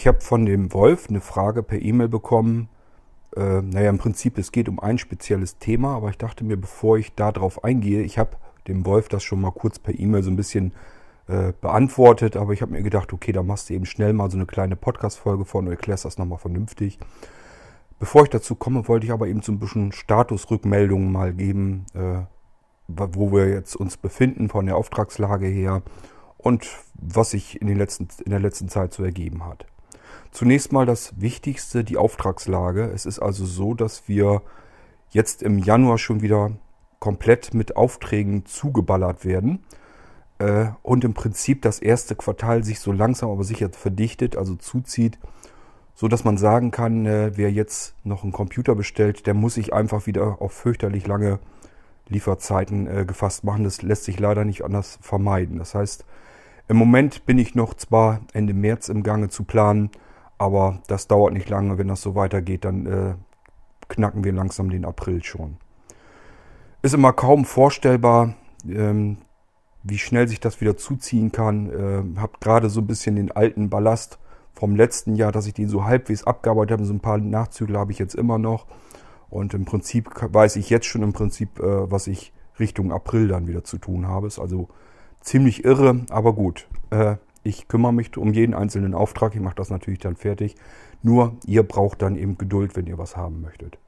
Ich habe von dem Wolf eine Frage per E-Mail bekommen. Im Prinzip, es geht um ein spezielles Thema, aber ich dachte mir, bevor ich darauf eingehe, ich habe dem Wolf das schon mal kurz per E-Mail so ein bisschen beantwortet, aber ich habe mir gedacht, okay, da machst du eben schnell mal so eine kleine Podcast-Folge von und erklärst das nochmal vernünftig. Bevor ich dazu komme, wollte ich aber eben so ein bisschen Statusrückmeldungen mal geben, wo wir jetzt uns befinden von der Auftragslage her und was sich in der letzten Zeit so ergeben hat. Zunächst mal das Wichtigste, die Auftragslage. Es ist also so, dass wir jetzt im Januar schon wieder komplett mit Aufträgen zugeballert werden und im Prinzip das erste Quartal sich so langsam aber sicher verdichtet, also zuzieht, so dass man sagen kann, wer jetzt noch einen Computer bestellt, der muss sich einfach wieder auf fürchterlich lange Lieferzeiten gefasst machen. Das lässt sich leider nicht anders vermeiden. Das heißt, im Moment bin ich noch zwar Ende März im Gange zu planen, aber das dauert nicht lange. Wenn das so weitergeht, dann knacken wir langsam den April schon. Ist immer kaum vorstellbar, wie schnell sich das wieder zuziehen kann. Habe gerade so ein bisschen den alten Ballast vom letzten Jahr, dass ich den so halbwegs abgearbeitet habe. So ein paar Nachzügler habe ich jetzt immer noch. Und im Prinzip weiß ich jetzt schon was ich Richtung April dann wieder zu tun habe. Ist also ziemlich irre, aber gut. Ich kümmere mich um jeden einzelnen Auftrag. Ich mache das natürlich dann fertig. Nur ihr braucht dann eben Geduld, wenn ihr was haben möchtet.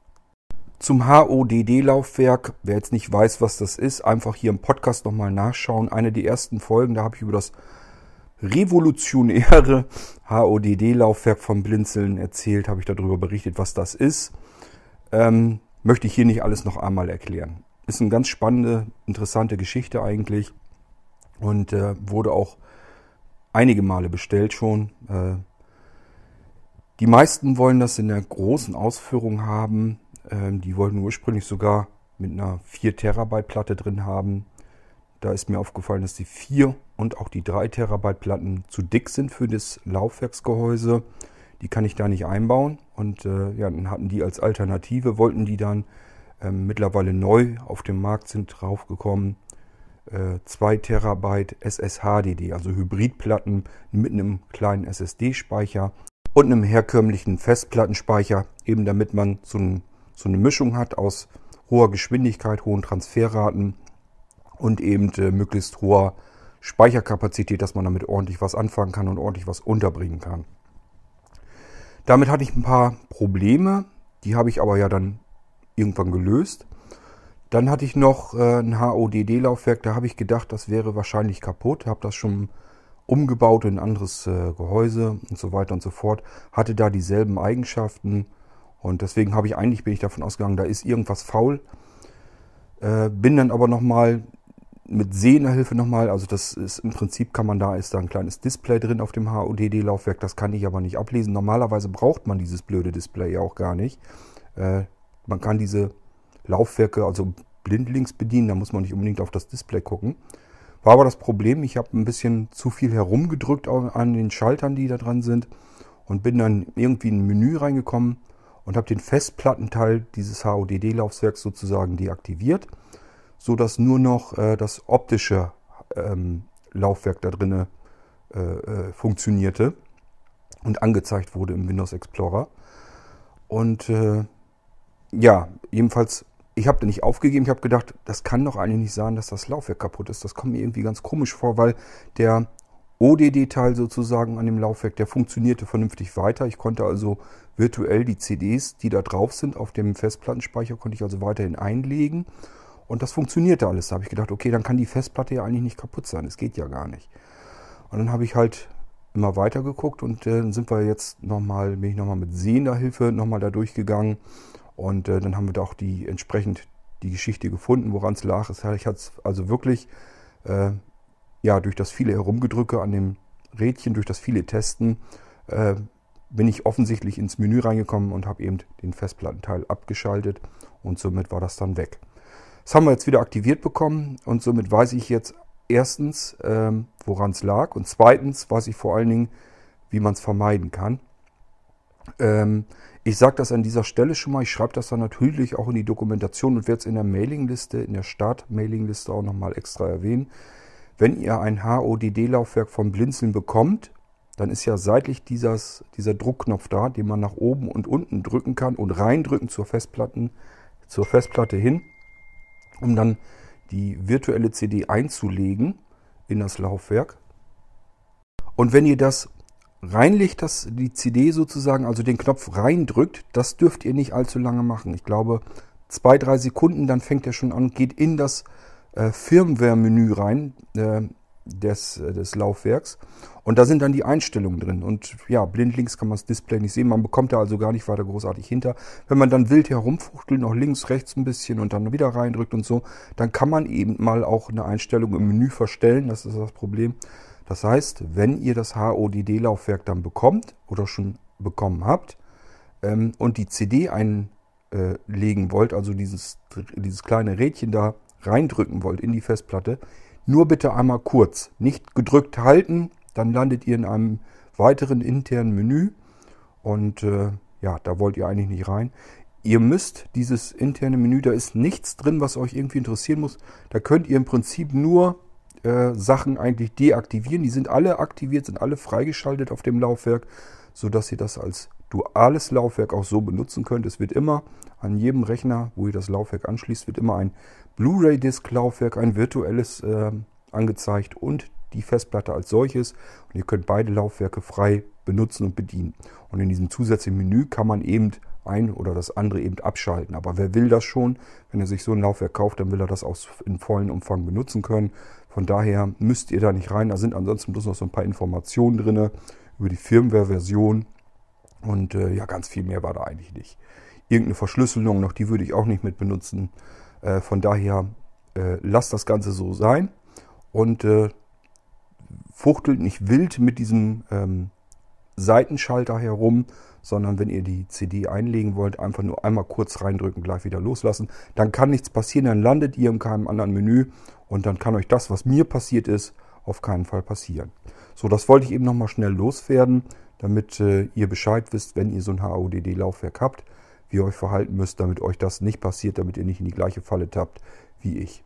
Zum HODD-Laufwerk. Wer jetzt nicht weiß, was das ist, einfach hier im Podcast nochmal nachschauen. Eine der ersten Folgen, da habe ich über das revolutionäre HODD-Laufwerk von Blinzeln erzählt. Habe ich darüber berichtet, was das ist. Möchte ich hier nicht alles noch einmal erklären. Ist eine ganz spannende, interessante Geschichte eigentlich. Und wurde auch einige Male bestellt schon. Die meisten wollen das in der großen Ausführung haben. Die wollten ursprünglich sogar mit einer 4 Terabyte Platte drin haben. Da ist mir aufgefallen, dass die 4 und auch die 3 Terabyte Platten zu dick sind für das Laufwerksgehäuse. Die kann ich da nicht einbauen. Und dann hatten die als Alternative, wollten die dann mittlerweile neu auf dem Markt sind draufgekommen. 2 Terabyte SSHDD, also Hybridplatten mit einem kleinen SSD-Speicher und einem herkömmlichen Festplattenspeicher, eben damit man so eine Mischung hat aus hoher Geschwindigkeit, hohen Transferraten und eben möglichst hoher Speicherkapazität, dass man damit ordentlich was anfangen kann und ordentlich was unterbringen kann. Damit hatte ich ein paar Probleme, die habe ich aber ja dann irgendwann gelöst. Dann hatte ich noch ein HODD-Laufwerk, da habe ich gedacht, das wäre wahrscheinlich kaputt. Habe das schon umgebaut in ein anderes Gehäuse und so weiter und so fort. Hatte da dieselben Eigenschaften und deswegen bin ich davon ausgegangen, da ist irgendwas faul. Bin dann aber nochmal mit Sehnerhilfe nochmal, also das ist im Prinzip ist da ein kleines Display drin auf dem HODD-Laufwerk. Das kann ich aber nicht ablesen. Normalerweise braucht man dieses blöde Display ja auch gar nicht. Man kann diese Laufwerke, also blindlings bedienen, da muss man nicht unbedingt auf das Display gucken. War aber das Problem, ich habe ein bisschen zu viel herumgedrückt an den Schaltern, die da dran sind und bin dann irgendwie in ein Menü reingekommen und habe den Festplattenteil dieses HODD-Laufwerks sozusagen deaktiviert, sodass nur noch das optische Laufwerk da drin funktionierte und angezeigt wurde im Windows Explorer. Und jedenfalls, ich habe da nicht aufgegeben. Ich habe gedacht, das kann doch eigentlich nicht sein, dass das Laufwerk kaputt ist. Das kommt mir irgendwie ganz komisch vor, weil der ODD-Teil sozusagen an dem Laufwerk, der funktionierte vernünftig weiter. Ich konnte also virtuell die CDs, die da drauf sind, auf dem Festplattenspeicher, konnte ich also weiterhin einlegen. Und das funktionierte alles. Da habe ich gedacht, okay, dann kann die Festplatte ja eigentlich nicht kaputt sein. Das geht ja gar nicht. Und dann habe ich halt immer weiter geguckt und bin ich nochmal mit sehender Hilfe nochmal da durchgegangen. Und dann haben wir da auch die Geschichte gefunden, woran es lag. Ich hatte es also wirklich durch das viele Herumgedrücke an dem Rädchen, durch das viele Testen, bin ich offensichtlich ins Menü reingekommen und habe eben den Festplattenteil abgeschaltet und somit war das dann weg. Das haben wir jetzt wieder aktiviert bekommen und somit weiß ich jetzt erstens, woran es lag und zweitens weiß ich vor allen Dingen, wie man es vermeiden kann. Ich sage das an dieser Stelle schon mal, ich schreibe das dann natürlich auch in die Dokumentation und werde es in der Mailingliste, in der Start-Mailingliste auch nochmal extra erwähnen. Wenn ihr ein HODD-Laufwerk von Blinzeln bekommt, dann ist ja seitlich dieser Druckknopf da, den man nach oben und unten drücken kann und reindrücken zur Festplatte hin, um dann die virtuelle CD einzulegen in das Laufwerk. Und wenn ihr das reinlegt, dass die CD sozusagen, also den Knopf reindrückt, das dürft ihr nicht allzu lange machen. Ich glaube 2-3 Sekunden, dann fängt er schon an, geht in das Firmware-Menü rein des Laufwerks, und da sind dann die Einstellungen drin, und ja, blindlings kann man das Display nicht sehen, man bekommt da also gar nicht weiter großartig hinter. Wenn man dann wild herumfuchtelt, noch links, rechts ein bisschen und dann wieder reindrückt und so, dann kann man eben mal auch eine Einstellung im Menü verstellen, das ist das Problem. Das heißt, wenn ihr das HODD-Laufwerk dann bekommt oder schon bekommen habt und die CD einlegen wollt, also dieses kleine Rädchen da reindrücken wollt in die Festplatte, nur bitte einmal kurz, nicht gedrückt halten, dann landet ihr in einem weiteren internen Menü und ja, da wollt ihr eigentlich nicht rein. Ihr müsst dieses interne Menü, da ist nichts drin, was euch irgendwie interessieren muss, da könnt ihr im Prinzip nur Sachen eigentlich deaktivieren, die sind alle aktiviert, sind alle freigeschaltet auf dem Laufwerk, sodass ihr das als duales Laufwerk auch so benutzen könnt. Es wird immer an jedem Rechner, wo ihr das Laufwerk anschließt, wird immer ein Blu-ray-Disk-Laufwerk, ein virtuelles angezeigt und die Festplatte als solches. Und ihr könnt beide Laufwerke frei benutzen und bedienen. Und in diesem zusätzlichen Menü kann man eben ein oder das andere eben abschalten. Aber wer will das schon? Wenn er sich so ein Laufwerk kauft, dann will er das auch in vollen Umfang benutzen können. Von daher müsst ihr da nicht rein. Da sind ansonsten bloß noch so ein paar Informationen drin über die Firmware-Version. Und ja, ganz viel mehr war da eigentlich nicht. Irgendeine Verschlüsselung noch, die würde ich auch nicht mit benutzen. Von daher lasst das Ganze so sein und fuchtelt nicht wild mit diesem Seitenschalter herum, sondern wenn ihr die CD einlegen wollt, einfach nur einmal kurz reindrücken, gleich wieder loslassen. Dann kann nichts passieren, dann landet ihr in keinem anderen Menü und dann kann euch das, was mir passiert ist, auf keinen Fall passieren. So, das wollte ich eben nochmal schnell loswerden, damit ihr Bescheid wisst, wenn ihr so ein HODD-Laufwerk habt, wie ihr euch verhalten müsst, damit euch das nicht passiert, damit ihr nicht in die gleiche Falle tappt wie ich.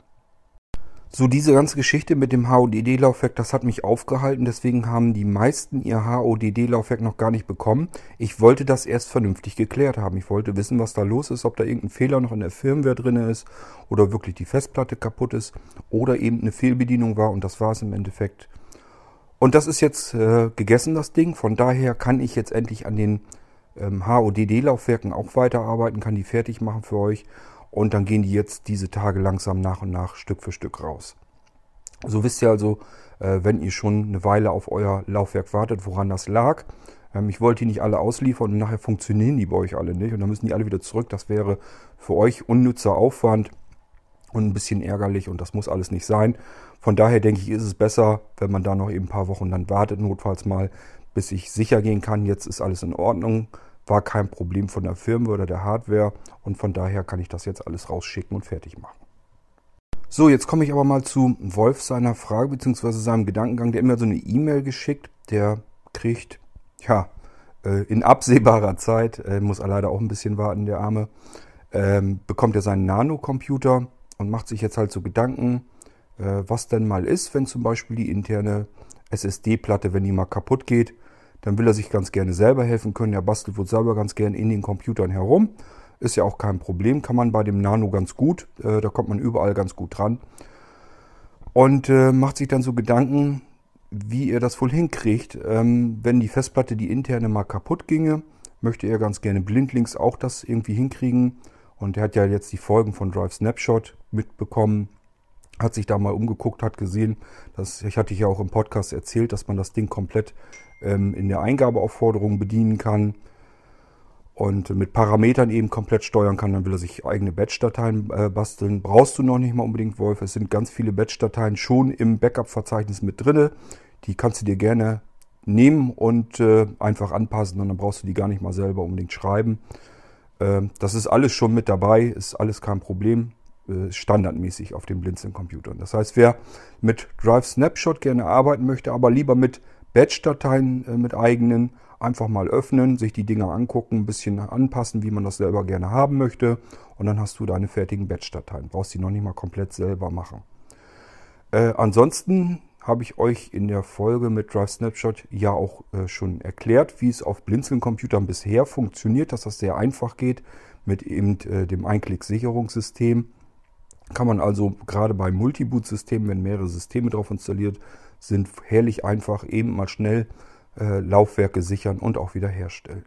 So, diese ganze Geschichte mit dem HODD-Laufwerk, das hat mich aufgehalten, deswegen haben die meisten ihr HODD-Laufwerk noch gar nicht bekommen. Ich wollte das erst vernünftig geklärt haben. Ich wollte wissen, was da los ist, ob da irgendein Fehler noch in der Firmware drin ist oder wirklich die Festplatte kaputt ist oder eben eine Fehlbedienung war, und das war es im Endeffekt. Und das ist jetzt gegessen, das Ding. Von daher kann ich jetzt endlich an den HODD-Laufwerken auch weiterarbeiten, kann die fertig machen für euch. Und dann gehen die jetzt diese Tage langsam nach und nach Stück für Stück raus. So wisst ihr also, wenn ihr schon eine Weile auf euer Laufwerk wartet, woran das lag. Ich wollte die nicht alle ausliefern und nachher funktionieren die bei euch alle nicht. Und dann müssen die alle wieder zurück. Das wäre für euch unnützer Aufwand und ein bisschen ärgerlich, und das muss alles nicht sein. Von daher denke ich, ist es besser, wenn man da noch eben ein paar Wochen dann wartet, notfalls mal, bis ich sicher gehen kann, jetzt ist alles in Ordnung. War kein Problem von der Firmware oder der Hardware, und von daher kann ich das jetzt alles rausschicken und fertig machen. So, jetzt komme ich aber mal zu Wolf, seiner Frage bzw. seinem Gedankengang. Der hat mir so eine E-Mail geschickt, der kriegt, ja, in absehbarer Zeit, muss er leider auch ein bisschen warten, der Arme, bekommt er seinen Nano-Computer und macht sich jetzt halt so Gedanken, was denn mal ist, wenn zum Beispiel die interne SSD-Platte, wenn die mal kaputt geht. Dann will er sich ganz gerne selber helfen können. Er bastelt wohl selber ganz gerne in den Computern herum. Ist ja auch kein Problem. Kann man bei dem Nano ganz gut. Da kommt man überall ganz gut dran. Und macht sich dann so Gedanken, wie er das wohl hinkriegt. Wenn die Festplatte, die interne, mal kaputt ginge, möchte er ganz gerne blindlings auch das irgendwie hinkriegen. Und er hat ja jetzt die Folgen von Drive Snapshot mitbekommen. Hat sich da mal umgeguckt, hat gesehen, dass, ich hatte ja auch im Podcast erzählt, dass man das Ding komplett in der Eingabeaufforderung bedienen kann und mit Parametern eben komplett steuern kann. Dann will er sich eigene Batch-Dateien basteln. Brauchst du noch nicht mal unbedingt, Wolf. Es sind ganz viele Batch-Dateien schon im Backup-Verzeichnis mit drin. Die kannst du dir gerne nehmen und einfach anpassen, und dann brauchst du die gar nicht mal selber unbedingt schreiben. Das ist alles schon mit dabei, ist alles kein Problem. Standardmäßig auf den Blinzeln-Computern. Das heißt, wer mit Drive Snapshot gerne arbeiten möchte, aber lieber mit Batch-Dateien, mit eigenen, einfach mal öffnen, sich die Dinger angucken, ein bisschen anpassen, wie man das selber gerne haben möchte, und dann hast du deine fertigen Batch-Dateien. Brauchst die noch nicht mal komplett selber machen. Ansonsten habe ich euch in der Folge mit Drive Snapshot ja auch schon erklärt, wie es auf Blinzeln-Computern bisher funktioniert, dass das sehr einfach geht mit eben dem Einklick-Sicherungssystem. Kann man also gerade bei Multiboot-Systemen, wenn mehrere Systeme drauf installiert sind, herrlich einfach eben mal schnell Laufwerke sichern und auch wieder herstellen.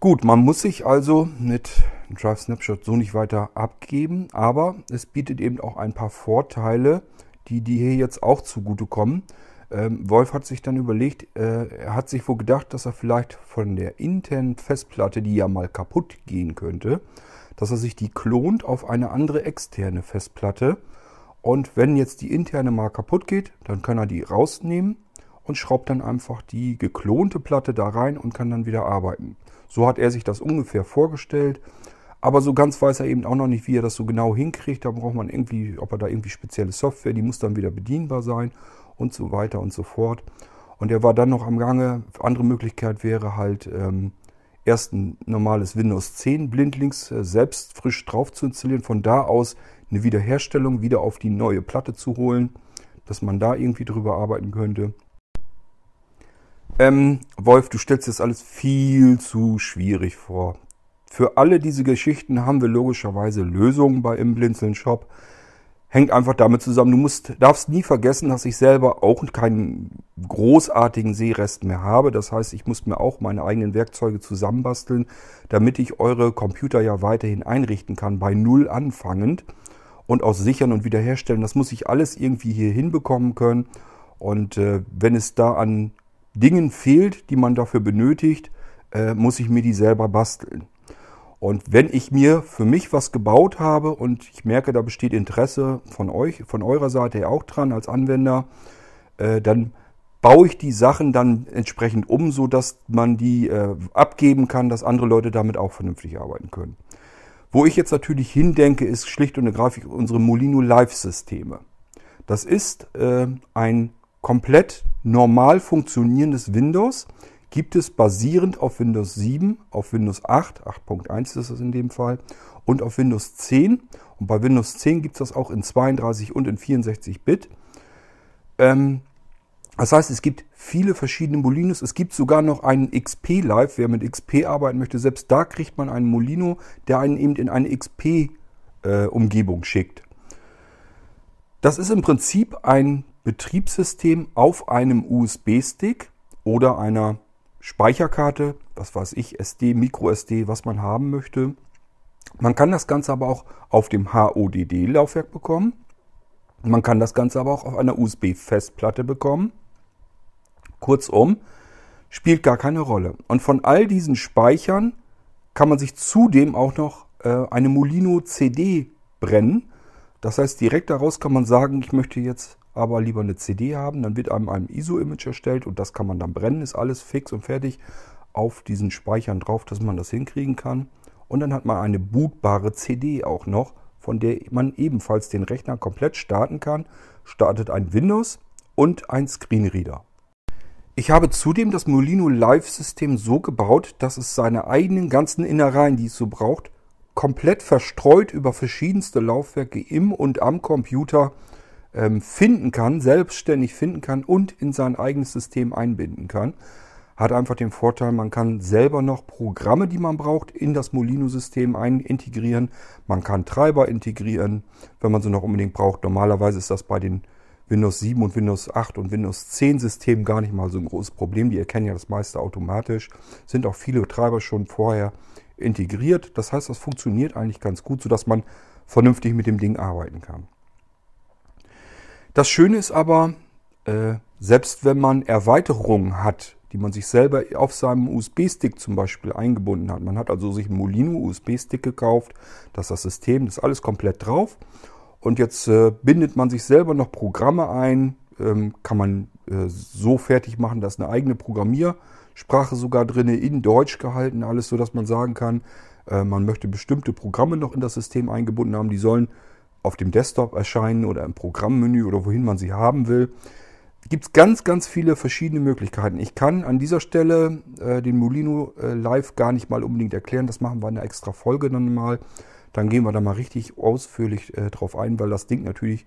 Gut, man muss sich also mit Drive Snapshot so nicht weiter abgeben, aber es bietet eben auch ein paar Vorteile, die hier jetzt auch zugutekommen. Wolf hat sich dann überlegt, er hat sich wohl gedacht, dass er vielleicht von der internen Festplatte, die ja mal kaputt gehen könnte, dass er sich die klont auf eine andere externe Festplatte. Und wenn jetzt die interne mal kaputt geht, dann kann er die rausnehmen und schraubt dann einfach die geklonte Platte da rein und kann dann wieder arbeiten. So hat er sich das ungefähr vorgestellt. Aber so ganz weiß er eben auch noch nicht, wie er das so genau hinkriegt. Da braucht man irgendwie, ob er da irgendwie spezielle Software, die muss dann wieder bedienbar sein und so weiter und so fort. Und er war dann noch am Gange. Andere Möglichkeit wäre halt, erst ein normales Windows 10 blindlings selbst frisch drauf zu installieren. Von da aus eine Wiederherstellung wieder auf die neue Platte zu holen, dass man da irgendwie drüber arbeiten könnte. Wolf, du stellst das alles viel zu schwierig vor. Für alle diese Geschichten haben wir logischerweise Lösungen im Blinzeln-Shop. Hängt einfach damit zusammen, du darfst nie vergessen, dass ich selber auch keinen großartigen Sehrest mehr habe. Das heißt, ich muss mir auch meine eigenen Werkzeuge zusammenbasteln, damit ich eure Computer ja weiterhin einrichten kann, bei Null anfangend. Und auch sichern und wiederherstellen, das muss ich alles irgendwie hier hinbekommen können. Und wenn es da an Dingen fehlt, die man dafür benötigt, muss ich mir die selber basteln. Und wenn ich mir für mich was gebaut habe und ich merke, da besteht Interesse von euch, von eurer Seite ja auch dran als Anwender, dann baue ich die Sachen dann entsprechend um, sodass man die abgeben kann, dass andere Leute damit auch vernünftig arbeiten können. Wo ich jetzt natürlich hindenke, ist schlicht und ergreifend unsere Molino Live-Systeme. Das ist ein komplett normal funktionierendes Windows, gibt es basierend auf Windows 7, auf Windows 8, 8.1 ist das in dem Fall, und auf Windows 10. Und bei Windows 10 gibt es das auch in 32 und in 64-Bit. Das heißt, es gibt viele verschiedene Molinos. Es gibt sogar noch einen XP Live. Wer mit XP arbeiten möchte, selbst da kriegt man einen Molino, der einen eben in eine XP-Umgebung schickt. Das ist im Prinzip ein Betriebssystem auf einem USB-Stick oder einer Speicherkarte, was weiß ich, SD, MicroSD, was man haben möchte. Man kann das Ganze aber auch auf dem HODD-Laufwerk bekommen. Man kann das Ganze aber auch auf einer USB-Festplatte bekommen. Kurzum, spielt gar keine Rolle. Und von all diesen Speichern kann man sich zudem auch noch eine Molino CD brennen. Das heißt, direkt daraus kann man sagen, ich möchte jetzt aber lieber eine CD haben, dann wird einem ein ISO-Image erstellt und das kann man dann brennen, ist alles fix und fertig auf diesen Speichern drauf, dass man das hinkriegen kann. Und dann hat man eine bootbare CD auch noch, von der man ebenfalls den Rechner komplett starten kann, startet ein Windows und ein Screenreader. Ich habe zudem das Molino Live-System so gebaut, dass es seine eigenen ganzen Innereien, die es so braucht, komplett verstreut über verschiedenste Laufwerke im und am Computer finden kann, selbstständig finden kann und in sein eigenes System einbinden kann. Hat einfach den Vorteil, man kann selber noch Programme, die man braucht, in das Molino-System integrieren. Man kann Treiber integrieren, wenn man sie noch unbedingt braucht. Normalerweise ist das bei den Windows 7 und Windows 8 und Windows 10 Systemen gar nicht mal so ein großes Problem. Die erkennen ja das meiste automatisch. Sind auch viele Treiber schon vorher integriert. Das heißt, das funktioniert eigentlich ganz gut, sodass man vernünftig mit dem Ding arbeiten kann. Das Schöne ist aber, selbst wenn man Erweiterungen hat, die man sich selber auf seinem USB-Stick zum Beispiel eingebunden hat. Man hat also sich einen Molino-USB-Stick gekauft, das ist das System, das ist alles komplett drauf. Und jetzt bindet man sich selber noch Programme ein, kann man so fertig machen, dass eine eigene Programmiersprache sogar drin, in Deutsch gehalten, alles so, dass man sagen kann, man möchte bestimmte Programme noch in das System eingebunden haben, die sollen auf dem Desktop erscheinen oder im Programmmenü oder wohin man sie haben will. Gibt es ganz, ganz viele verschiedene Möglichkeiten. Ich kann an dieser Stelle den Molino Live gar nicht mal unbedingt erklären. Das machen wir in einer extra Folge dann mal. Dann gehen wir da mal richtig ausführlich drauf ein, weil das Ding natürlich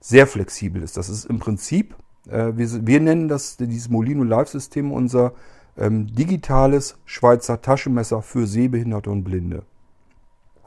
sehr flexibel ist. Das ist im Prinzip, wir nennen das, dieses Molino Live-System, unser digitales Schweizer Taschenmesser für Sehbehinderte und Blinde.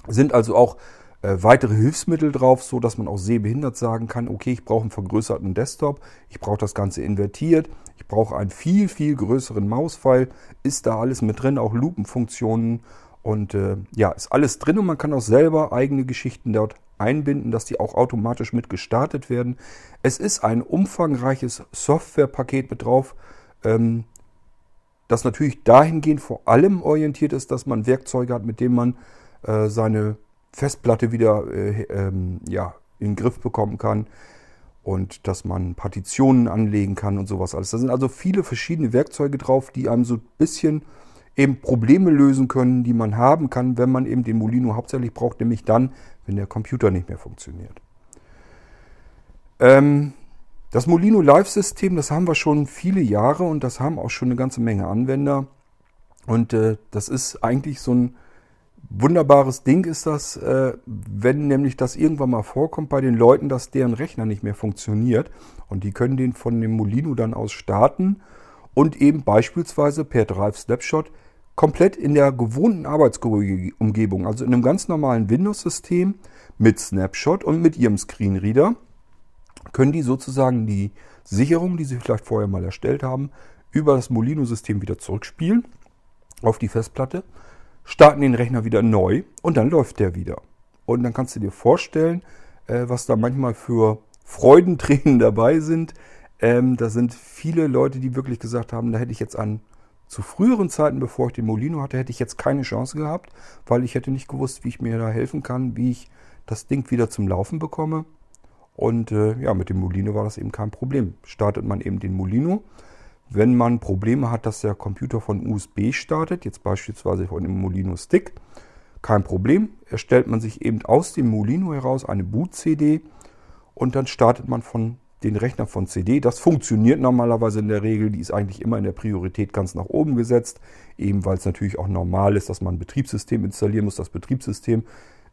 Sind also auch weitere Hilfsmittel drauf, so dass man auch sehbehindert sagen kann, okay, ich brauche einen vergrößerten Desktop, ich brauche das Ganze invertiert, ich brauche einen viel, viel größeren Mauspfeil, ist da alles mit drin, auch Lupenfunktionen und ja, ist alles drin und man kann auch selber eigene Geschichten dort einbinden, dass die auch automatisch mit gestartet werden. Es ist ein umfangreiches Softwarepaket mit drauf, das natürlich dahingehend vor allem orientiert ist, dass man Werkzeuge hat, mit denen man seine Festplatte wieder in den Griff bekommen kann und dass man Partitionen anlegen kann und sowas alles. Da sind also viele verschiedene Werkzeuge drauf, die einem so ein bisschen eben Probleme lösen können, die man haben kann, wenn man eben den Molino hauptsächlich braucht, nämlich dann, wenn der Computer nicht mehr funktioniert. Das Molino Live-System, das haben wir schon viele Jahre und das haben auch schon eine ganze Menge Anwender und das ist eigentlich so ein wunderbares Ding ist das, wenn nämlich das irgendwann mal vorkommt bei den Leuten, dass deren Rechner nicht mehr funktioniert und die können den von dem Molino dann aus starten und eben beispielsweise per Drive Snapshot komplett in der gewohnten Arbeitsumgebung, also in einem ganz normalen Windows-System mit Snapshot und mit ihrem Screenreader, können die sozusagen die Sicherung, die sie vielleicht vorher mal erstellt haben, über das Molino-System wieder zurückspielen auf die Festplatte, starten den Rechner wieder neu und dann läuft der wieder. Und dann kannst du dir vorstellen, was da manchmal für Freudentränen dabei sind. Da sind viele Leute, die wirklich gesagt haben, da hätte ich jetzt zu früheren Zeiten, bevor ich den Molino hatte, hätte ich jetzt keine Chance gehabt, weil ich hätte nicht gewusst, wie ich mir da helfen kann, wie ich das Ding wieder zum Laufen bekomme. Und ja, mit dem Molino war das eben kein Problem. Startet man eben den Molino. Wenn man Probleme hat, dass der Computer von USB startet, jetzt beispielsweise von dem Molino Stick, kein Problem. Erstellt man sich eben aus dem Molino heraus eine Boot-CD und dann startet man von den Rechner von CD. Das funktioniert normalerweise in der Regel, die ist eigentlich immer in der Priorität ganz nach oben gesetzt, eben weil es natürlich auch normal ist, dass man ein Betriebssystem installieren muss. Das Betriebssystem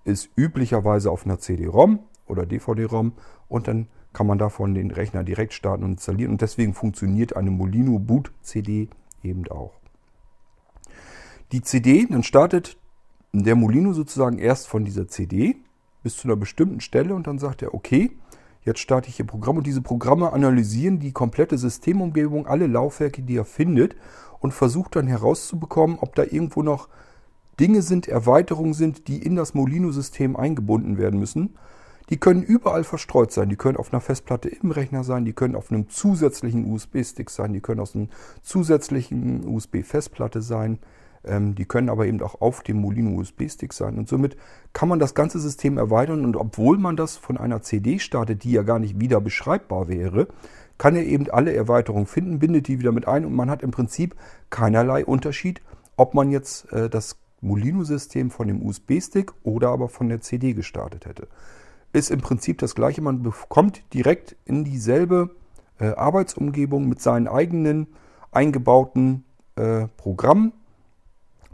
ist üblicherweise auf einer CD-ROM oder DVD-ROM und dann kann man davon den Rechner direkt starten und installieren. Und deswegen funktioniert eine Molino Boot CD eben auch. Die CD, dann startet der Molino sozusagen erst von dieser CD bis zu einer bestimmten Stelle und dann sagt er, okay, jetzt starte ich hier Programm. Und diese Programme analysieren die komplette Systemumgebung, alle Laufwerke, die er findet und versucht dann herauszubekommen, ob da irgendwo noch Dinge sind, Erweiterungen sind, die in das Molino-System eingebunden werden müssen. Die können überall verstreut sein. Die können auf einer Festplatte im Rechner sein, die können auf einem zusätzlichen USB-Stick sein, die können aus einer zusätzlichen USB-Festplatte sein, die können aber eben auch auf dem Molino USB-Stick sein. Und somit kann man das ganze System erweitern und obwohl man das von einer CD startet, die ja gar nicht wieder beschreibbar wäre, kann er eben alle Erweiterungen finden, bindet die wieder mit ein und man hat im Prinzip keinerlei Unterschied, ob man jetzt das Molino-System von dem USB-Stick oder aber von der CD gestartet hätte. Ist im Prinzip das Gleiche. Man kommt direkt in dieselbe Arbeitsumgebung mit seinen eigenen eingebauten Programmen.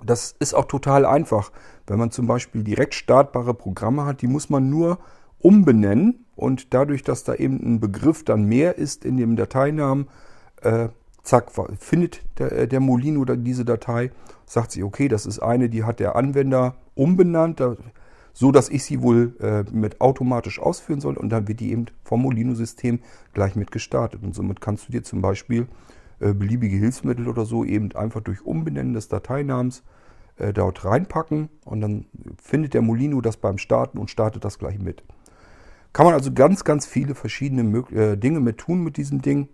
Das ist auch total einfach. Wenn man zum Beispiel direkt startbare Programme hat, die muss man nur umbenennen. Und dadurch, dass da eben ein Begriff dann mehr ist in dem Dateinamen, zack, findet der Molino diese Datei, sagt sie, okay, das ist eine, die hat der Anwender umbenannt, so dass ich sie wohl mit automatisch ausführen soll und dann wird die eben vom Molino-System gleich mit gestartet. Und somit kannst du dir zum Beispiel beliebige Hilfsmittel oder so eben einfach durch Umbenennen des Dateinamens dort reinpacken und dann findet der Molino das beim Starten und startet das gleich mit. Kann man also ganz, ganz viele verschiedene Dinge mit tun mit diesem Ding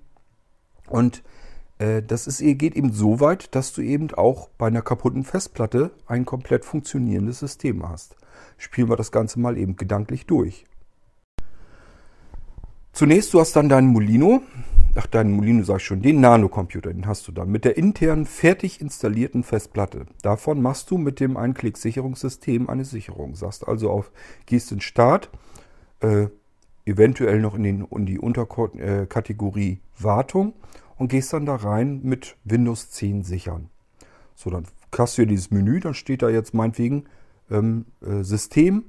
und geht eben so weit, dass du eben auch bei einer kaputten Festplatte ein komplett funktionierendes System hast. Spielen wir das Ganze mal eben gedanklich durch. Zunächst, du hast dann den Nanocomputer, den hast du dann mit der internen, fertig installierten Festplatte. Davon machst du mit dem Einklick-Sicherungssystem eine Sicherung. Sagst also gehst in Start, eventuell noch in die Unterkategorie Wartung und gehst dann da rein mit Windows 10 sichern. So, dann hast du hier dieses Menü, dann steht da jetzt meinetwegen System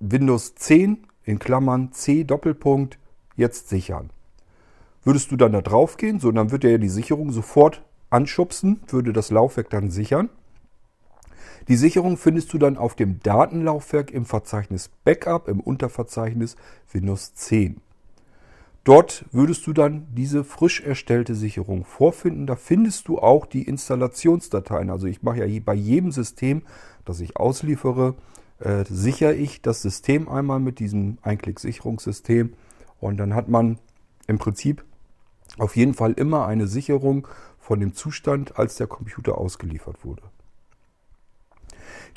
Windows 10 in Klammern C Doppelpunkt jetzt sichern. Würdest du dann da drauf gehen, so dann wird er ja die Sicherung sofort anschubsen, würde das Laufwerk dann sichern. Die Sicherung findest du dann auf dem Datenlaufwerk im Verzeichnis Backup im Unterverzeichnis Windows 10. Dort würdest du dann diese frisch erstellte Sicherung vorfinden. Da findest du auch die Installationsdateien. Also ich mache ja bei jedem System, das ich ausliefere, sichere ich das System einmal mit diesem Einklick-Sicherungssystem. Und dann hat man im Prinzip auf jeden Fall immer eine Sicherung von dem Zustand, als der Computer ausgeliefert wurde.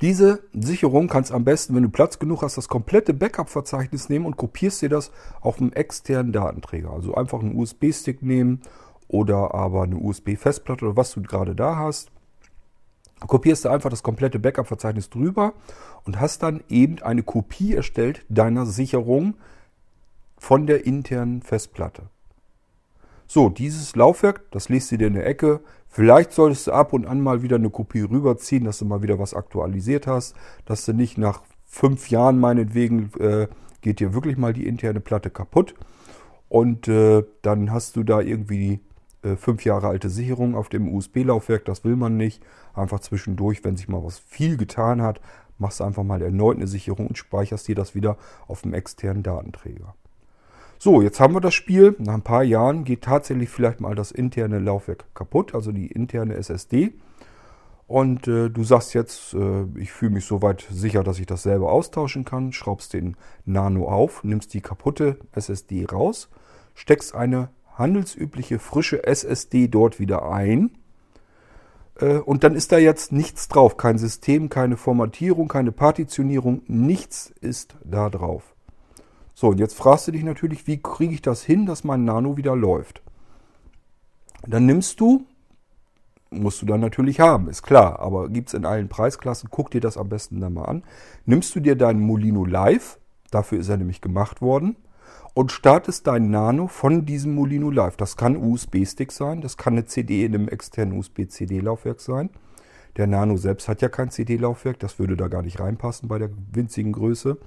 Diese Sicherung kannst du am besten, wenn du Platz genug hast, das komplette Backup-Verzeichnis nehmen und kopierst dir das auf einem externen Datenträger. Also einfach einen USB-Stick nehmen oder aber eine USB-Festplatte oder was du gerade da hast. Kopierst du einfach das komplette Backup-Verzeichnis drüber und hast dann eben eine Kopie erstellt deiner Sicherung von der internen Festplatte. So, dieses Laufwerk, das legst du dir in der Ecke. Vielleicht solltest du ab und an mal wieder eine Kopie rüberziehen, dass du mal wieder was aktualisiert hast, dass du nicht nach 5 Jahren meinetwegen geht dir wirklich mal die interne Platte kaputt und dann hast du da irgendwie 5 Jahre alte Sicherung auf dem USB-Laufwerk, das will man nicht. Einfach zwischendurch, wenn sich mal was viel getan hat, machst du einfach mal erneut eine Sicherung und speicherst dir das wieder auf dem externen Datenträger. So, jetzt haben wir das Spiel. Nach ein paar Jahren geht tatsächlich vielleicht mal das interne Laufwerk kaputt, also die interne SSD. Und du sagst jetzt, ich fühle mich soweit sicher, dass ich das selber austauschen kann. Schraubst den Nano auf, nimmst die kaputte SSD raus, steckst eine handelsübliche frische SSD dort wieder ein. Und dann ist da jetzt nichts drauf. Kein System, keine Formatierung, keine Partitionierung. Nichts ist da drauf. So, und jetzt fragst du dich natürlich, wie kriege ich das hin, dass mein Nano wieder läuft? Dann musst du dann natürlich haben, ist klar, aber gibt es in allen Preisklassen, guck dir das am besten dann mal an. Nimmst du dir deinen Molino Live, dafür ist er nämlich gemacht worden, und startest deinen Nano von diesem Molino Live. Das kann ein USB-Stick sein, das kann eine CD in einem externen USB-CD-Laufwerk sein. Der Nano selbst hat ja kein CD-Laufwerk, das würde da gar nicht reinpassen bei der winzigen Größe.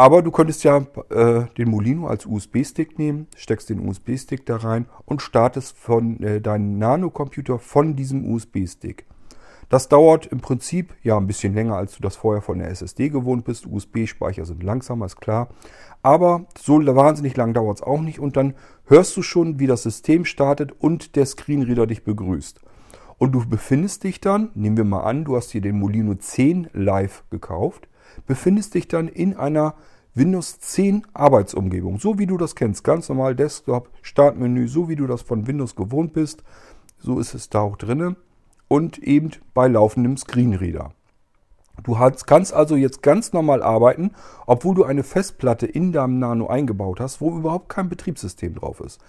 Aber du könntest ja den Molino als USB-Stick nehmen, steckst den USB-Stick da rein und startest von deinem Nano-Computer von diesem USB-Stick. Das dauert im Prinzip ja ein bisschen länger, als du das vorher von der SSD gewohnt bist. USB-Speicher sind langsamer, ist klar. Aber so wahnsinnig lang dauert es auch nicht. Und dann hörst du schon, wie das System startet und der Screenreader dich begrüßt. Und du befindest dich dann, nehmen wir mal an, du hast dir den Molino 10 Live gekauft, befindest dich dann in einer Windows 10 Arbeitsumgebung, so wie du das kennst, ganz normal Desktop, Startmenü, so wie du das von Windows gewohnt bist, so ist es da auch drin und eben bei laufendem Screenreader. Du kannst also jetzt ganz normal arbeiten, obwohl du eine Festplatte in deinem Nano eingebaut hast, wo überhaupt kein Betriebssystem drauf ist.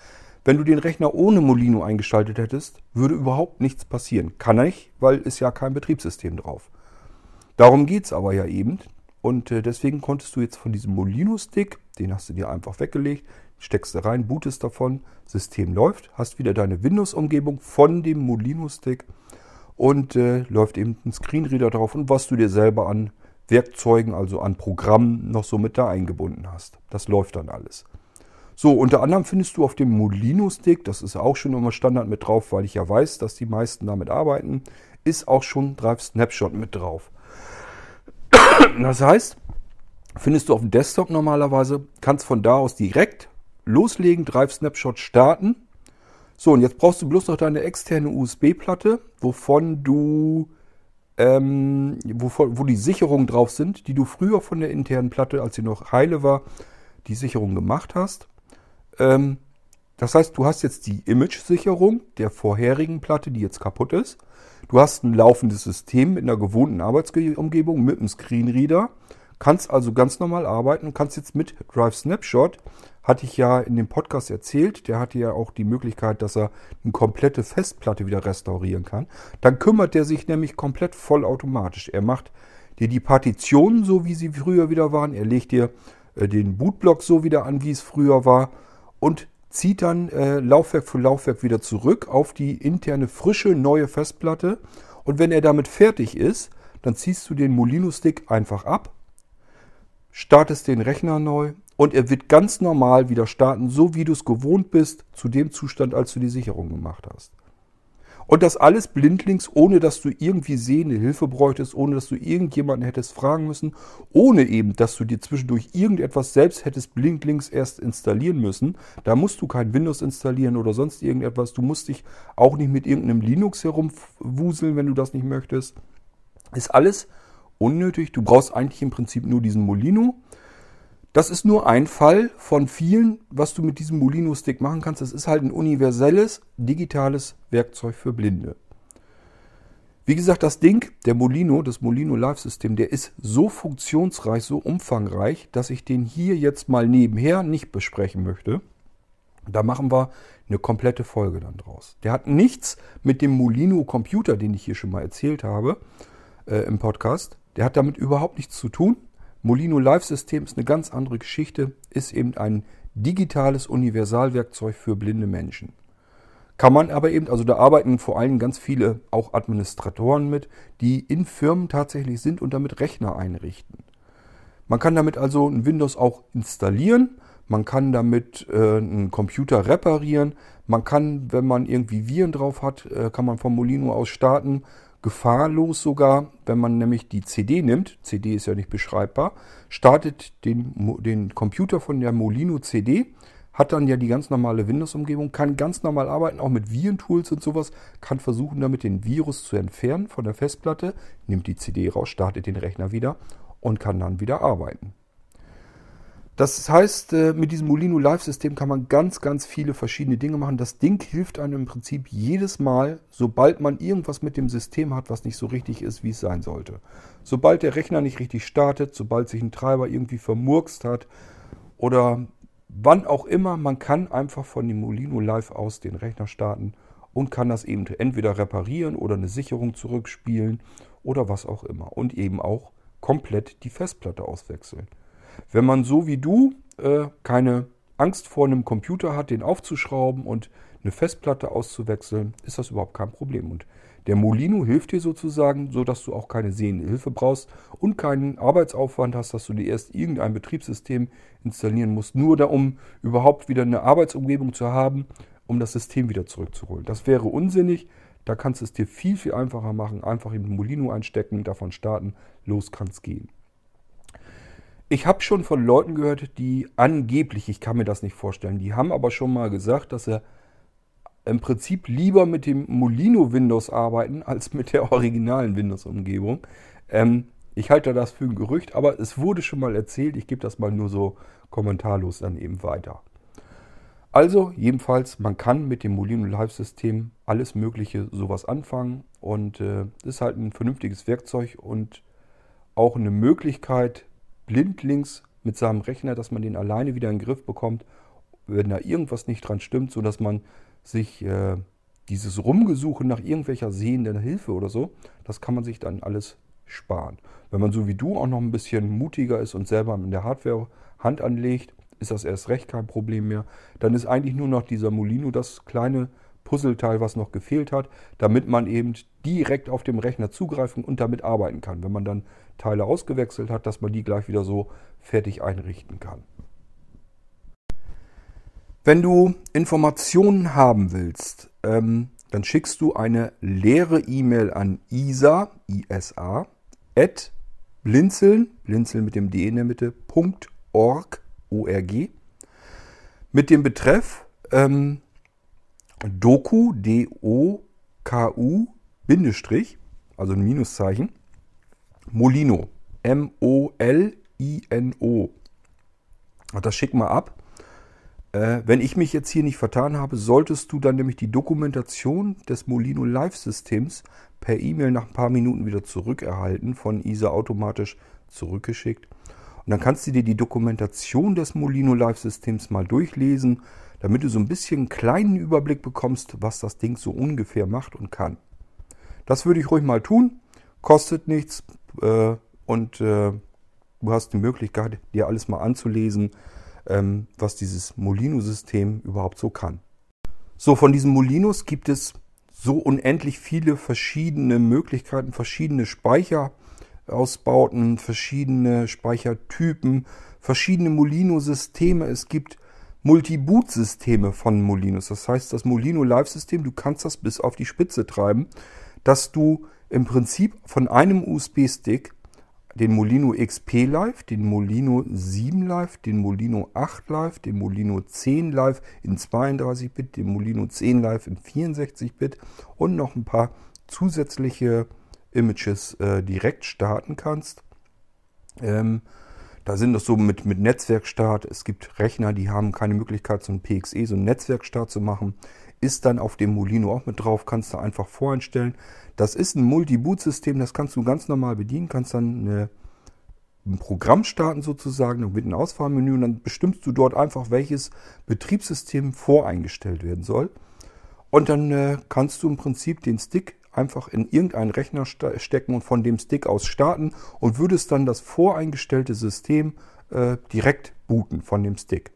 Wenn du den Rechner ohne Molino eingeschaltet hättest, würde überhaupt nichts passieren. Kann nicht, weil ist ja kein Betriebssystem drauf. Darum geht es aber ja eben und deswegen konntest du jetzt von diesem Molino-Stick, den hast du dir einfach weggelegt, steckst da rein, bootest davon, System läuft, hast wieder deine Windows-Umgebung von dem Molino-Stick und läuft eben ein Screenreader drauf und was du dir selber an Werkzeugen, also an Programmen noch so mit da eingebunden hast. Das läuft dann alles. So, unter anderem findest du auf dem Molino-Stick, das ist auch schon immer Standard mit drauf, weil ich ja weiß, dass die meisten damit arbeiten, ist auch schon Drive Snapshot mit drauf. Das heißt, findest du auf dem Desktop normalerweise, kannst von da aus direkt loslegen, Drive Snapshot starten. So, und jetzt brauchst du bloß noch deine externe USB-Platte, wo die Sicherungen drauf sind, die du früher von der internen Platte, als sie noch heile war, die Sicherung gemacht hast. Das heißt, du hast jetzt die Image-Sicherung der vorherigen Platte, die jetzt kaputt ist. Du hast ein laufendes System mit einer gewohnten Arbeitsumgebung mit einem Screenreader. Kannst also ganz normal arbeiten und kannst jetzt mit Drive Snapshot, hatte ich ja in dem Podcast erzählt, der hatte ja auch die Möglichkeit, dass er eine komplette Festplatte wieder restaurieren kann. Dann kümmert der sich nämlich komplett vollautomatisch. Er macht dir die Partitionen so, wie sie früher wieder waren. Er legt dir den Bootblock so wieder an, wie es früher war und zieht dann Laufwerk für Laufwerk wieder zurück auf die interne, frische, neue Festplatte. Und wenn er damit fertig ist, dann ziehst du den Molino-Stick einfach ab, startest den Rechner neu und er wird ganz normal wieder starten, so wie du es gewohnt bist, zu dem Zustand, als du die Sicherung gemacht hast. Und das alles blindlings, ohne dass du irgendwie sehende Hilfe bräuchtest, ohne dass du irgendjemanden hättest fragen müssen, ohne eben, dass du dir zwischendurch irgendetwas selbst hättest blindlings erst installieren müssen. Da musst du kein Windows installieren oder sonst irgendetwas. Du musst dich auch nicht mit irgendeinem Linux herumwuseln, wenn du das nicht möchtest. Ist alles unnötig. Du brauchst eigentlich im Prinzip nur diesen Molino. Das ist nur ein Fall von vielen, was du mit diesem Molino-Stick machen kannst. Das ist halt ein universelles, digitales Werkzeug für Blinde. Wie gesagt, das Ding, der Molino, das Molino Live-System, der ist so funktionsreich, so umfangreich, dass ich den hier jetzt mal nebenher nicht besprechen möchte. Da machen wir eine komplette Folge dann draus. Der hat nichts mit dem Molino-Computer, den ich hier schon mal erzählt habe, im Podcast. Der hat damit überhaupt nichts zu tun. Molino Live-System ist eine ganz andere Geschichte, ist eben ein digitales Universalwerkzeug für blinde Menschen. Kann man aber eben, also da arbeiten vor allem ganz viele auch Administratoren mit, die in Firmen tatsächlich sind und damit Rechner einrichten. Man kann damit also ein Windows auch installieren, man kann damit einen Computer reparieren, man kann, wenn man irgendwie Viren drauf hat, kann man vom Molino aus starten, gefahrlos sogar, wenn man nämlich die CD nimmt, CD ist ja nicht beschreibbar, startet den Computer von der Molino CD, hat dann ja die ganz normale Windows-Umgebung, kann ganz normal arbeiten, auch mit Virentools und sowas, kann versuchen damit den Virus zu entfernen von der Festplatte, nimmt die CD raus, startet den Rechner wieder und kann dann wieder arbeiten. Das heißt, mit diesem Molino Live-System kann man ganz, ganz viele verschiedene Dinge machen. Das Ding hilft einem im Prinzip jedes Mal, sobald man irgendwas mit dem System hat, was nicht so richtig ist, wie es sein sollte. Sobald der Rechner nicht richtig startet, sobald sich ein Treiber irgendwie vermurkst hat oder wann auch immer, man kann einfach von dem Molino Live aus den Rechner starten und kann das eben entweder reparieren oder eine Sicherung zurückspielen oder was auch immer. Und eben auch komplett die Festplatte auswechseln. Wenn man so wie du keine Angst vor einem Computer hat, den aufzuschrauben und eine Festplatte auszuwechseln, ist das überhaupt kein Problem. Und der Molino hilft dir sozusagen, sodass du auch keine sehende Hilfe brauchst und keinen Arbeitsaufwand hast, dass du dir erst irgendein Betriebssystem installieren musst, nur da, um überhaupt wieder eine Arbeitsumgebung zu haben, um das System wieder zurückzuholen. Das wäre unsinnig. Da kannst du es dir viel, viel einfacher machen. Einfach in den Molino einstecken, davon starten, los kann's gehen. Ich habe schon von Leuten gehört, die angeblich, ich kann mir das nicht vorstellen, die haben aber schon mal gesagt, dass sie im Prinzip lieber mit dem Molino Windows arbeiten, als mit der originalen Windows-Umgebung. Ich halte das für ein Gerücht, aber es wurde schon mal erzählt. Ich gebe das mal nur so kommentarlos dann eben weiter. Also jedenfalls, man kann mit dem Molino Live-System alles Mögliche sowas anfangen. Und das ist halt ein vernünftiges Werkzeug und auch eine Möglichkeit, blindlings mit seinem Rechner, dass man den alleine wieder in den Griff bekommt, wenn da irgendwas nicht dran stimmt, sodass man sich dieses Rumgesuche nach irgendwelcher sehenden Hilfe oder so, das kann man sich dann alles sparen. Wenn man so wie du auch noch ein bisschen mutiger ist und selber in der Hardware Hand anlegt, ist das erst recht kein Problem mehr. Dann ist eigentlich nur noch dieser Molino das kleine Puzzleteil, was noch gefehlt hat, damit man eben direkt auf dem Rechner zugreifen und damit arbeiten kann. Wenn man dann Teile ausgewechselt hat, dass man die gleich wieder so fertig einrichten kann. Wenn du Informationen haben willst, dann schickst du eine leere E-Mail an isa@blinzeln.org mit dem Betreff Doku, D-O-K-U, Bindestrich, also ein Minuszeichen, Molino, M-O-L-I-N-O. Und das schick mal ab. Wenn ich mich jetzt hier nicht vertan habe, solltest du dann nämlich die Dokumentation des Molino Live-Systems per E-Mail nach ein paar Minuten wieder zurückerhalten, von Isa automatisch zurückgeschickt. Und dann kannst du dir die Dokumentation des Molino Live-Systems mal durchlesen, damit du so ein bisschen einen kleinen Überblick bekommst, was das Ding so ungefähr macht und kann. Das würde ich ruhig mal tun, kostet nichts und du hast die Möglichkeit, dir alles mal anzulesen, was dieses Molino-System überhaupt so kann. So, von diesen Molinos gibt es so unendlich viele verschiedene Möglichkeiten, verschiedene Speicher, Ausbauten, verschiedene Speichertypen, verschiedene Molino-Systeme. Es gibt Multi-Boot-Systeme von Molinos. Das heißt, das Molino Live-System, du kannst das bis auf die Spitze treiben, dass du im Prinzip von einem USB-Stick den Molino XP Live, den Molino 7 Live, den Molino 8 Live, den Molino 10 Live in 32-Bit, den Molino 10 Live in 64-Bit und noch ein paar zusätzliche Images direkt starten kannst. Da sind das so mit Netzwerkstart. Es gibt Rechner, die haben keine Möglichkeit, so ein PXE, so einen Netzwerkstart zu machen. Ist dann auf dem Molino auch mit drauf, kannst du einfach voreinstellen. Das ist ein Multi-Boot-System, das kannst du ganz normal bedienen, kannst dann ein Programm starten sozusagen mit einem Auswahlmenü und dann bestimmst du dort einfach, welches Betriebssystem voreingestellt werden soll. Und dann kannst du im Prinzip den Stick einfach in irgendeinen Rechner stecken und von dem Stick aus starten und würdest dann das voreingestellte System direkt booten von dem Stick.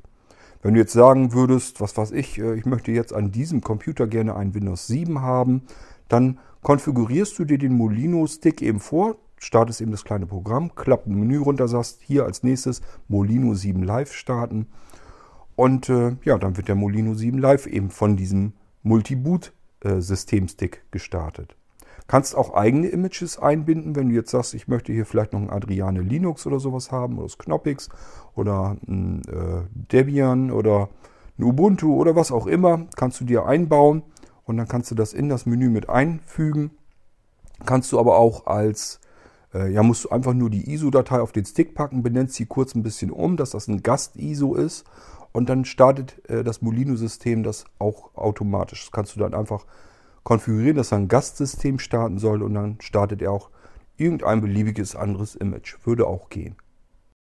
Wenn du jetzt sagen würdest, was weiß ich, ich möchte jetzt an diesem Computer gerne ein Windows 7 haben, dann konfigurierst du dir den Molino-Stick eben vor, startest eben das kleine Programm, klappt ein Menü runter, sagst hier als nächstes Molino 7 Live starten und ja, dann wird der Molino 7 Live eben von diesem Multi-Boot Systemstick gestartet. Kannst auch eigene Images einbinden, wenn du jetzt sagst, ich möchte hier vielleicht noch ein Adriane Linux oder sowas haben, oder das Knoppix, oder ein Debian, oder ein Ubuntu, oder was auch immer, kannst du dir einbauen und dann kannst du das in das Menü mit einfügen. Kannst du aber auch als, musst du einfach nur die ISO-Datei auf den Stick packen, benennst sie kurz ein bisschen um, dass das ein Gast-ISO ist. Und dann startet das Molino-System das auch automatisch. Das kannst du dann einfach konfigurieren, dass er ein Gastsystem starten soll. Und dann startet er auch irgendein beliebiges anderes Image. Würde auch gehen.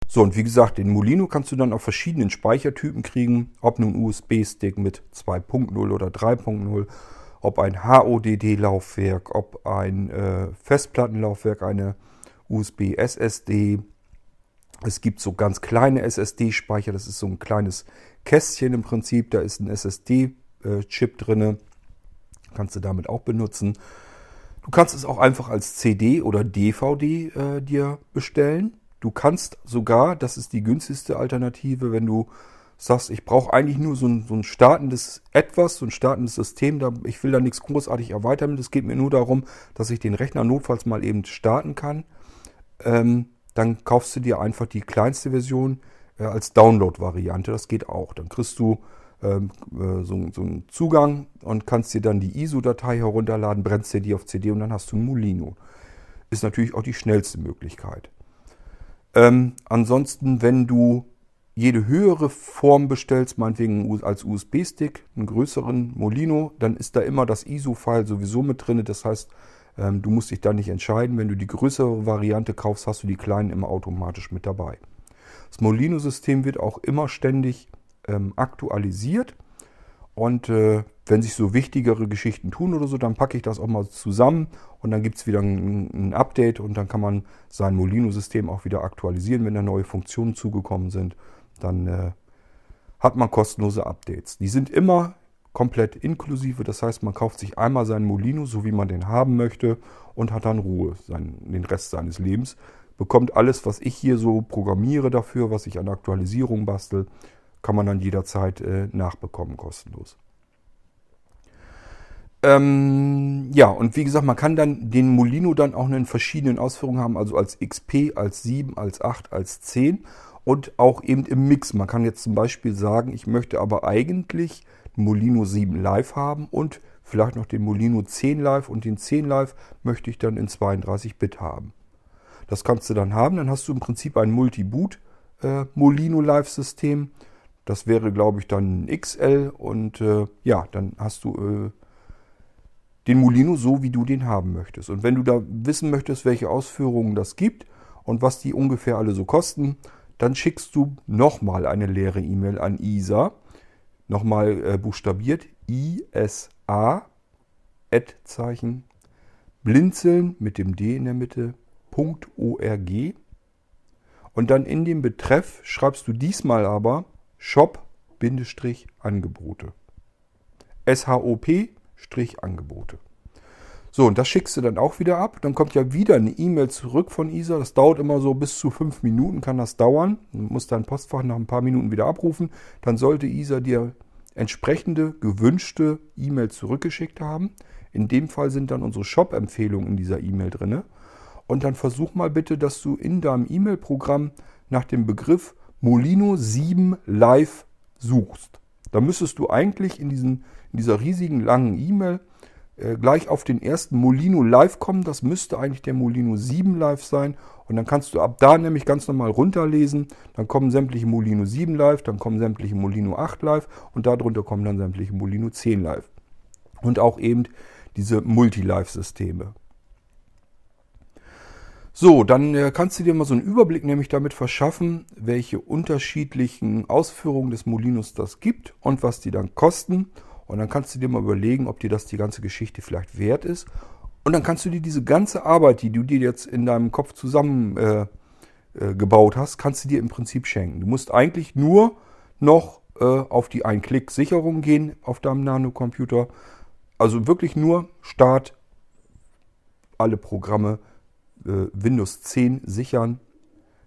So, und wie gesagt, den Molino kannst du dann auf verschiedenen Speichertypen kriegen. Ob nun USB-Stick mit 2.0 oder 3.0. Ob ein HODD-Laufwerk, ob ein Festplattenlaufwerk, eine USB-SSD. Es gibt so ganz kleine SSD-Speicher, das ist so ein kleines Kästchen im Prinzip, da ist ein SSD-Chip drin, kannst du damit auch benutzen. Du kannst es auch einfach als CD oder DVD dir bestellen. Du kannst sogar, das ist die günstigste Alternative, wenn du sagst, ich brauche eigentlich nur so ein startendes Etwas, so ein startendes System, ich will da nichts großartig erweitern, es geht mir nur darum, dass ich den Rechner notfalls mal eben starten kann. Dann kaufst du dir einfach die kleinste Version als Download-Variante. Das geht auch. Dann kriegst du so einen Zugang und kannst dir dann die ISO-Datei herunterladen, brennst dir die auf CD und dann hast du ein Molino. Ist natürlich auch die schnellste Möglichkeit. Ansonsten, wenn du jede höhere Form bestellst, meinetwegen als USB-Stick, einen größeren Molino, dann ist da immer das ISO-File sowieso mit drin. Das heißt, du musst dich da nicht entscheiden. Wenn du die größere Variante kaufst, hast du die kleinen immer automatisch mit dabei. Das Molino-System wird auch immer ständig aktualisiert. Und wenn sich so wichtigere Geschichten tun oder so, dann packe ich das auch mal zusammen. Und dann gibt es wieder ein Update und dann kann man sein Molino-System auch wieder aktualisieren. Wenn da neue Funktionen zugekommen sind, dann hat man kostenlose Updates. Die sind immer komplett inklusive, das heißt, man kauft sich einmal seinen Molino, so wie man den haben möchte und hat dann Ruhe den Rest seines Lebens. Bekommt alles, was ich hier so programmiere dafür, was ich an Aktualisierung bastel, kann man dann jederzeit nachbekommen, kostenlos. Und wie gesagt, man kann dann den Molino dann auch in verschiedenen Ausführungen haben, also als XP, als 7, als 8, als 10 und auch eben im Mix. Man kann jetzt zum Beispiel sagen, ich möchte aber eigentlich Molino 7 Live haben und vielleicht noch den Molino 10 Live und den 10 Live möchte ich dann in 32-Bit haben. Das kannst du dann haben, dann hast du im Prinzip ein Multi-Boot Molino Live System. Das wäre, glaube ich, dann ein XL und dann hast du den Molino so, wie du den haben möchtest. Und wenn du da wissen möchtest, welche Ausführungen das gibt und was die ungefähr alle so kosten, dann schickst du nochmal eine leere E-Mail an ISA. Nochmal buchstabiert, ISA, @ blinzeln mit dem D in der Mitte, .org. Und dann in dem Betreff schreibst du diesmal aber Shop-Angebote. SHOP-Angebote. So, und das schickst du dann auch wieder ab. Dann kommt ja wieder eine E-Mail zurück von ISA. Das dauert immer so bis zu 5 Minuten, kann das dauern. Du musst dein Postfach nach ein paar Minuten wieder abrufen. Dann sollte ISA dir entsprechende, gewünschte E-Mail zurückgeschickt haben. In dem Fall sind dann unsere Shop-Empfehlungen in dieser E-Mail drin. Und dann versuch mal bitte, dass du in deinem E-Mail-Programm nach dem Begriff Molino 7 Live suchst. Da müsstest du eigentlich in dieser riesigen langen E-Mail gleich auf den ersten Molino Live kommen. Das müsste eigentlich der Molino 7 Live sein. Und dann kannst du ab da nämlich ganz normal runterlesen. Dann kommen sämtliche Molino 7 Live, dann kommen sämtliche Molino 8 Live und darunter kommen dann sämtliche Molino 10 Live. Und auch eben diese Multi-Live-Systeme. So, dann kannst du dir mal so einen Überblick nämlich damit verschaffen, welche unterschiedlichen Ausführungen des Molinos das gibt und was die dann kosten. Und dann kannst du dir mal überlegen, ob dir das die ganze Geschichte vielleicht wert ist. Und dann kannst du dir diese ganze Arbeit, die du dir jetzt in deinem Kopf zusammengebaut hast, kannst du dir im Prinzip schenken. Du musst eigentlich nur noch auf die Ein-Klick-Sicherung gehen auf deinem Nanocomputer. Also wirklich nur Start, alle Programme, Windows 10 sichern,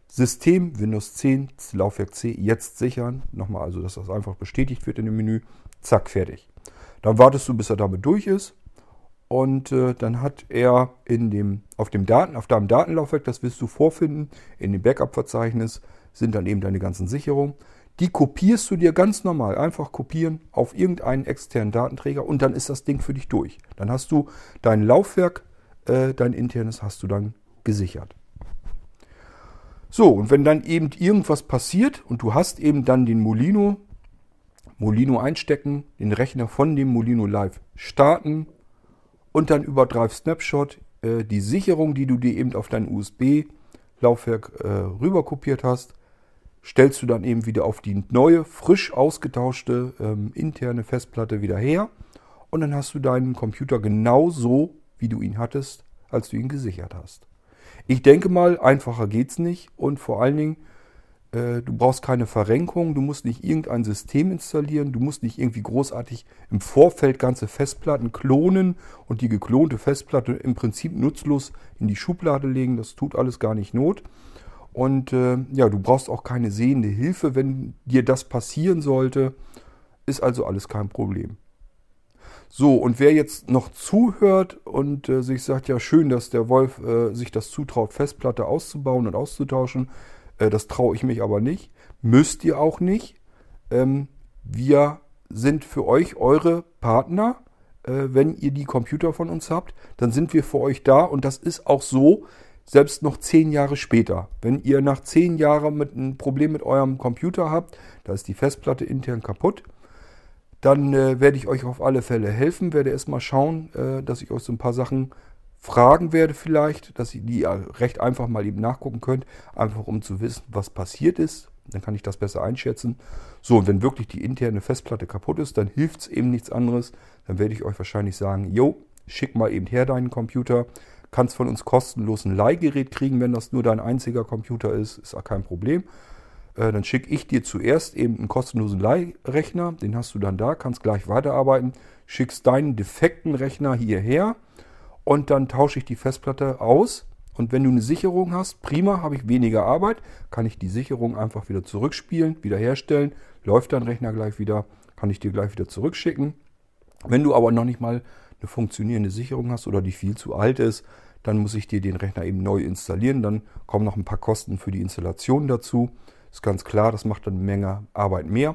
System, Windows 10, Laufwerk C, jetzt sichern. Nochmal, also dass das einfach bestätigt wird in dem Menü. Zack, fertig. Dann wartest du, bis er damit durch ist. Und dann hat er auf deinem Datenlaufwerk, das wirst du vorfinden, in dem Backup-Verzeichnis sind dann eben deine ganzen Sicherungen. Die kopierst du dir ganz normal, einfach kopieren auf irgendeinen externen Datenträger und dann ist das Ding für dich durch. Dann hast du dein Laufwerk, dein internes hast du dann gesichert. So, und wenn dann eben irgendwas passiert und du hast eben dann den Molino einstecken, den Rechner von dem Molino Live starten und dann über Drive Snapshot die Sicherung, die du dir eben auf dein USB-Laufwerk rüber kopiert hast, stellst du dann eben wieder auf die neue, frisch ausgetauschte interne Festplatte wieder her und dann hast du deinen Computer genauso, wie du ihn hattest, als du ihn gesichert hast. Ich denke mal, einfacher geht's nicht und vor allen Dingen, du brauchst keine Verrenkung, du musst nicht irgendein System installieren, du musst nicht irgendwie großartig im Vorfeld ganze Festplatten klonen und die geklonte Festplatte im Prinzip nutzlos in die Schublade legen, das tut alles gar nicht Not. Und ja, du brauchst auch keine sehende Hilfe, wenn dir das passieren sollte, ist also alles kein Problem. So, und wer jetzt noch zuhört und sich sagt, ja schön, dass der Wolf sich das zutraut, Festplatte auszubauen und auszutauschen, das traue ich mich aber nicht. Müsst ihr auch nicht. Wir sind für euch eure Partner. Wenn ihr die Computer von uns habt, dann sind wir für euch da. Und das ist auch so, selbst noch 10 Jahre später. Wenn ihr nach 10 Jahren ein Problem mit eurem Computer habt, da ist die Festplatte intern kaputt, dann werde ich euch auf alle Fälle helfen. Werde erstmal schauen, dass ich euch so ein paar Sachen fragen werde vielleicht, dass ihr die recht einfach mal eben nachgucken könnt, einfach um zu wissen, was passiert ist. Dann kann ich das besser einschätzen. So, und wenn wirklich die interne Festplatte kaputt ist, dann hilft es eben nichts anderes. Dann werde ich euch wahrscheinlich sagen, jo, schick mal eben her deinen Computer. Kannst von uns kostenlos ein Leihgerät kriegen, wenn das nur dein einziger Computer ist, ist auch kein Problem. Dann schicke ich dir zuerst eben einen kostenlosen Leihrechner, den hast du dann da, kannst gleich weiterarbeiten. Schickst deinen defekten Rechner hierher. Und dann tausche ich die Festplatte aus. Und wenn du eine Sicherung hast, prima, habe ich weniger Arbeit. Kann ich die Sicherung einfach wieder zurückspielen, wiederherstellen. Läuft dein Rechner gleich wieder, kann ich dir gleich wieder zurückschicken. Wenn du aber noch nicht mal eine funktionierende Sicherung hast oder die viel zu alt ist, dann muss ich dir den Rechner eben neu installieren. Dann kommen noch ein paar Kosten für die Installation dazu. Ist ganz klar, das macht dann eine Menge Arbeit mehr.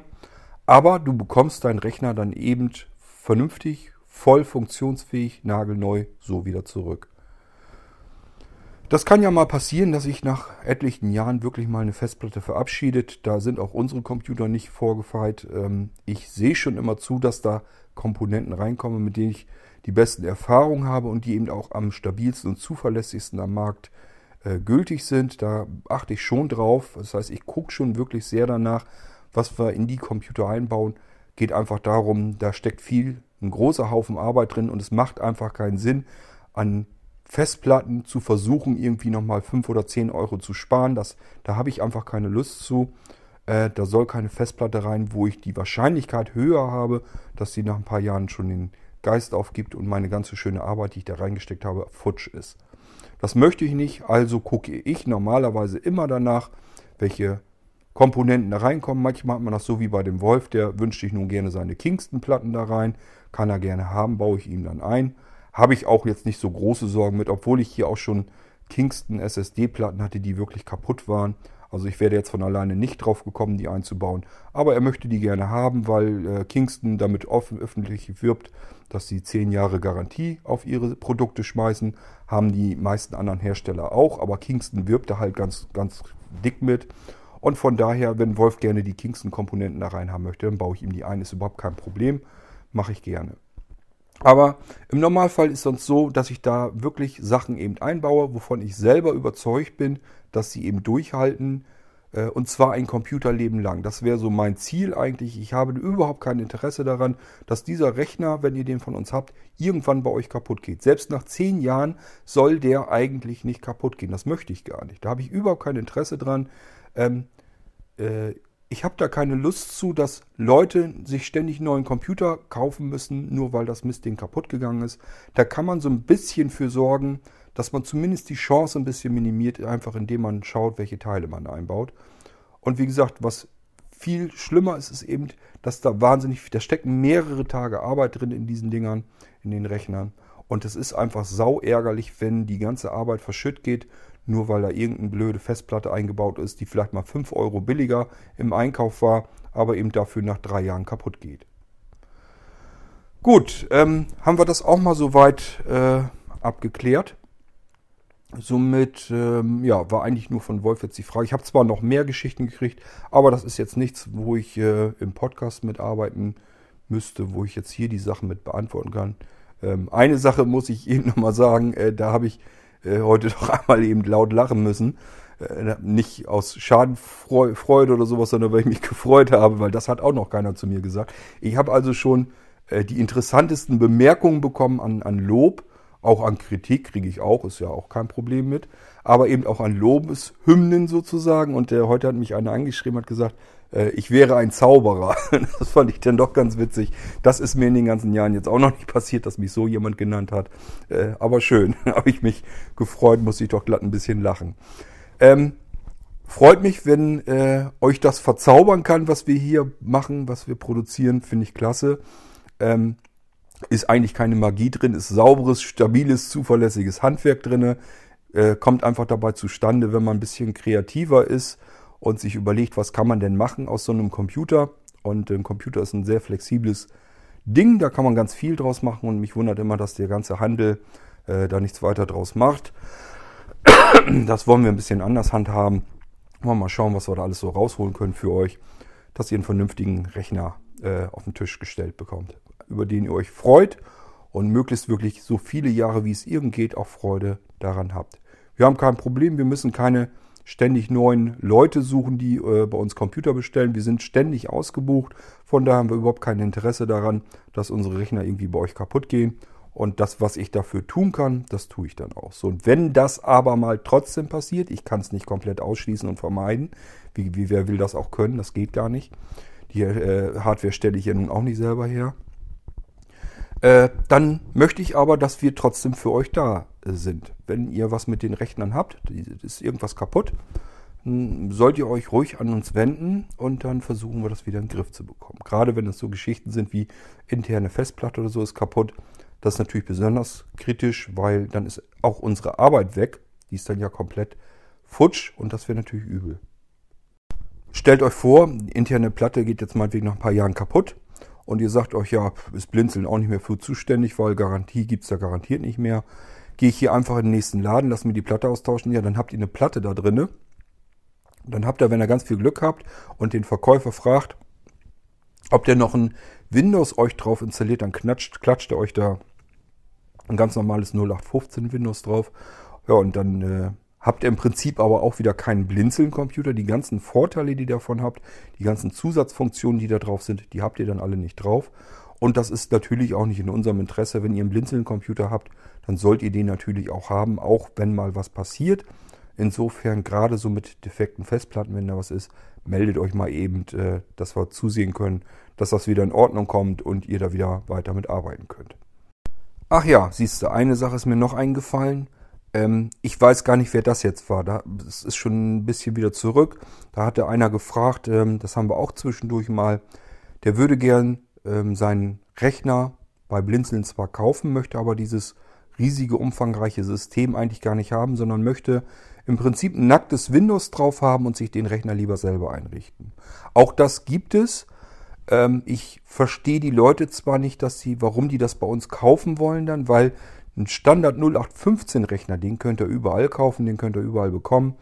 Aber du bekommst deinen Rechner dann eben vernünftig, voll funktionsfähig, nagelneu, so wieder zurück. Das kann ja mal passieren, dass sich nach etlichen Jahren wirklich mal eine Festplatte verabschiedet. Da sind auch unsere Computer nicht vorgefeit. Ich sehe schon immer zu, dass da Komponenten reinkommen, mit denen ich die besten Erfahrungen habe und die eben auch am stabilsten und zuverlässigsten am Markt gültig sind. Da achte ich schon drauf. Das heißt, ich gucke schon wirklich sehr danach, was wir in die Computer einbauen. Geht einfach darum, da steckt ein großer Haufen Arbeit drin und es macht einfach keinen Sinn, an Festplatten zu versuchen, irgendwie nochmal 5 oder 10 Euro zu sparen. Da habe ich einfach keine Lust zu. Da soll keine Festplatte rein, wo ich die Wahrscheinlichkeit höher habe, dass sie nach ein paar Jahren schon den Geist aufgibt und meine ganze schöne Arbeit, die ich da reingesteckt habe, futsch ist. Das möchte ich nicht, also gucke ich normalerweise immer danach, welche Komponenten da reinkommen. Manchmal hat man das so wie bei dem Wolf, der wünscht sich nun gerne seine Kingston-Platten da rein. Kann er gerne haben, baue ich ihm dann ein. Habe ich auch jetzt nicht so große Sorgen mit, obwohl ich hier auch schon Kingston-SSD-Platten hatte, die wirklich kaputt waren. Also ich wäre jetzt von alleine nicht drauf gekommen, die einzubauen. Aber er möchte die gerne haben, weil Kingston damit öffentlich wirbt, dass sie 10 Jahre Garantie auf ihre Produkte schmeißen. Haben die meisten anderen Hersteller auch, aber Kingston wirbt da halt ganz, ganz dick mit. Und von daher, wenn Wolf gerne die Kingston-Komponenten da rein haben möchte, dann baue ich ihm die ein. Ist überhaupt kein Problem, mache ich gerne. Aber im Normalfall ist sonst so, dass ich da wirklich Sachen eben einbaue, wovon ich selber überzeugt bin, dass sie eben durchhalten, und zwar ein Computerleben lang. Das wäre so mein Ziel eigentlich. Ich habe überhaupt kein Interesse daran, dass dieser Rechner, wenn ihr den von uns habt, irgendwann bei euch kaputt geht. Selbst nach 10 Jahren soll der eigentlich nicht kaputt gehen. Das möchte ich gar nicht. Da habe ich überhaupt kein Interesse dran. Ich habe da keine Lust zu, dass Leute sich ständig neuen Computer kaufen müssen, nur weil das Mistding kaputt gegangen ist. Da kann man so ein bisschen für sorgen, dass man zumindest die Chance ein bisschen minimiert, einfach indem man schaut, welche Teile man einbaut. Und wie gesagt, was viel schlimmer ist, ist eben, dass da stecken mehrere Tage Arbeit drin in diesen Dingern, in den Rechnern. Und es ist einfach sauärgerlich, wenn die ganze Arbeit verschütt geht, nur weil da irgendeine blöde Festplatte eingebaut ist, die vielleicht mal 5 Euro billiger im Einkauf war, aber eben dafür nach 3 Jahren kaputt geht. Gut, haben wir das auch mal soweit abgeklärt. Somit war eigentlich nur von Wolf jetzt die Frage. Ich habe zwar noch mehr Geschichten gekriegt, aber das ist jetzt nichts, wo ich im Podcast mitarbeiten müsste, wo ich jetzt hier die Sachen mit beantworten kann. Eine Sache muss ich eben nochmal sagen, da habe ich heute doch einmal eben laut lachen müssen. Nicht aus Schadenfreude oder sowas, sondern weil ich mich gefreut habe, weil das hat auch noch keiner zu mir gesagt. Ich habe also schon die interessantesten Bemerkungen bekommen an Lob. Auch an Kritik kriege ich auch, ist ja auch kein Problem mit. Aber eben auch an Lobeshymnen sozusagen. Und heute hat mich einer angeschrieben, hat gesagt, ich wäre ein Zauberer. Das fand ich dann doch ganz witzig. Das ist mir in den ganzen Jahren jetzt auch noch nicht passiert, dass mich so jemand genannt hat. Aber schön, habe ich mich gefreut, musste ich doch glatt ein bisschen lachen. Freut mich, wenn euch das verzaubern kann, was wir hier machen, was wir produzieren, finde ich klasse. Ist eigentlich keine Magie drin, ist sauberes, stabiles, zuverlässiges Handwerk drin. Kommt einfach dabei zustande, wenn man ein bisschen kreativer ist und sich überlegt, was kann man denn machen aus so einem Computer. Und ein Computer ist ein sehr flexibles Ding, da kann man ganz viel draus machen. Und mich wundert immer, dass der ganze Handel da nichts weiter draus macht. Das wollen wir ein bisschen anders handhaben. Mal schauen, was wir da alles so rausholen können für euch, dass ihr einen vernünftigen Rechner auf den Tisch gestellt bekommt, über den ihr euch freut und möglichst wirklich so viele Jahre, wie es irgend geht, auch Freude daran habt. Wir haben kein Problem, wir müssen keine ständig neuen Leute suchen, die bei uns Computer bestellen. Wir sind ständig ausgebucht, von daher haben wir überhaupt kein Interesse daran, dass unsere Rechner irgendwie bei euch kaputt gehen. Und das, was ich dafür tun kann, das tue ich dann auch. So, und wenn das aber mal trotzdem passiert, ich kann es nicht komplett ausschließen und vermeiden, wer will das auch können, das geht gar nicht. Die Hardware stelle ich ja nun auch nicht selber her. Dann möchte ich aber, dass wir trotzdem für euch da sind. Wenn ihr was mit den Rechnern habt, ist irgendwas kaputt, sollt ihr euch ruhig an uns wenden und dann versuchen wir das wieder in den Griff zu bekommen. Gerade wenn das so Geschichten sind wie interne Festplatte oder so ist kaputt, das ist natürlich besonders kritisch, weil dann ist auch unsere Arbeit weg. Die ist dann ja komplett futsch und das wäre natürlich übel. Stellt euch vor, die interne Platte geht jetzt meinetwegen nach ein paar Jahren kaputt. Und ihr sagt euch, ja, ist Blinzeln auch nicht mehr für zuständig, weil Garantie gibt es da garantiert nicht mehr. Gehe ich hier einfach in den nächsten Laden, lass mir die Platte austauschen. Ja, dann habt ihr eine Platte da drin. Dann habt ihr, wenn ihr ganz viel Glück habt und den Verkäufer fragt, ob der noch ein Windows euch drauf installiert, dann klatscht er euch da ein ganz normales 0815 Windows drauf. Ja, und dann habt ihr im Prinzip aber auch wieder keinen Blinzeln-Computer. Die ganzen Vorteile, die ihr davon habt, die ganzen Zusatzfunktionen, die da drauf sind, die habt ihr dann alle nicht drauf. Und das ist natürlich auch nicht in unserem Interesse. Wenn ihr einen Blinzeln-Computer habt, dann sollt ihr den natürlich auch haben, auch wenn mal was passiert. Insofern, gerade so mit defekten Festplatten, wenn da was ist, meldet euch mal eben, dass wir zusehen können, dass das wieder in Ordnung kommt und ihr da wieder weiter mit arbeiten könnt. Ach ja, siehst du, eine Sache ist mir noch eingefallen. Ich weiß gar nicht, wer das jetzt war. Das ist schon ein bisschen wieder zurück. Da hatte einer gefragt, das haben wir auch zwischendurch mal, der würde gern seinen Rechner bei Blinzeln zwar kaufen, möchte aber dieses riesige, umfangreiche System eigentlich gar nicht haben, sondern möchte im Prinzip ein nacktes Windows drauf haben und sich den Rechner lieber selber einrichten. Auch das gibt es. Ich verstehe die Leute zwar nicht, warum die das bei uns kaufen wollen dann, weil ein Standard 0815 Rechner, den könnt ihr überall kaufen, den könnt ihr überall bekommen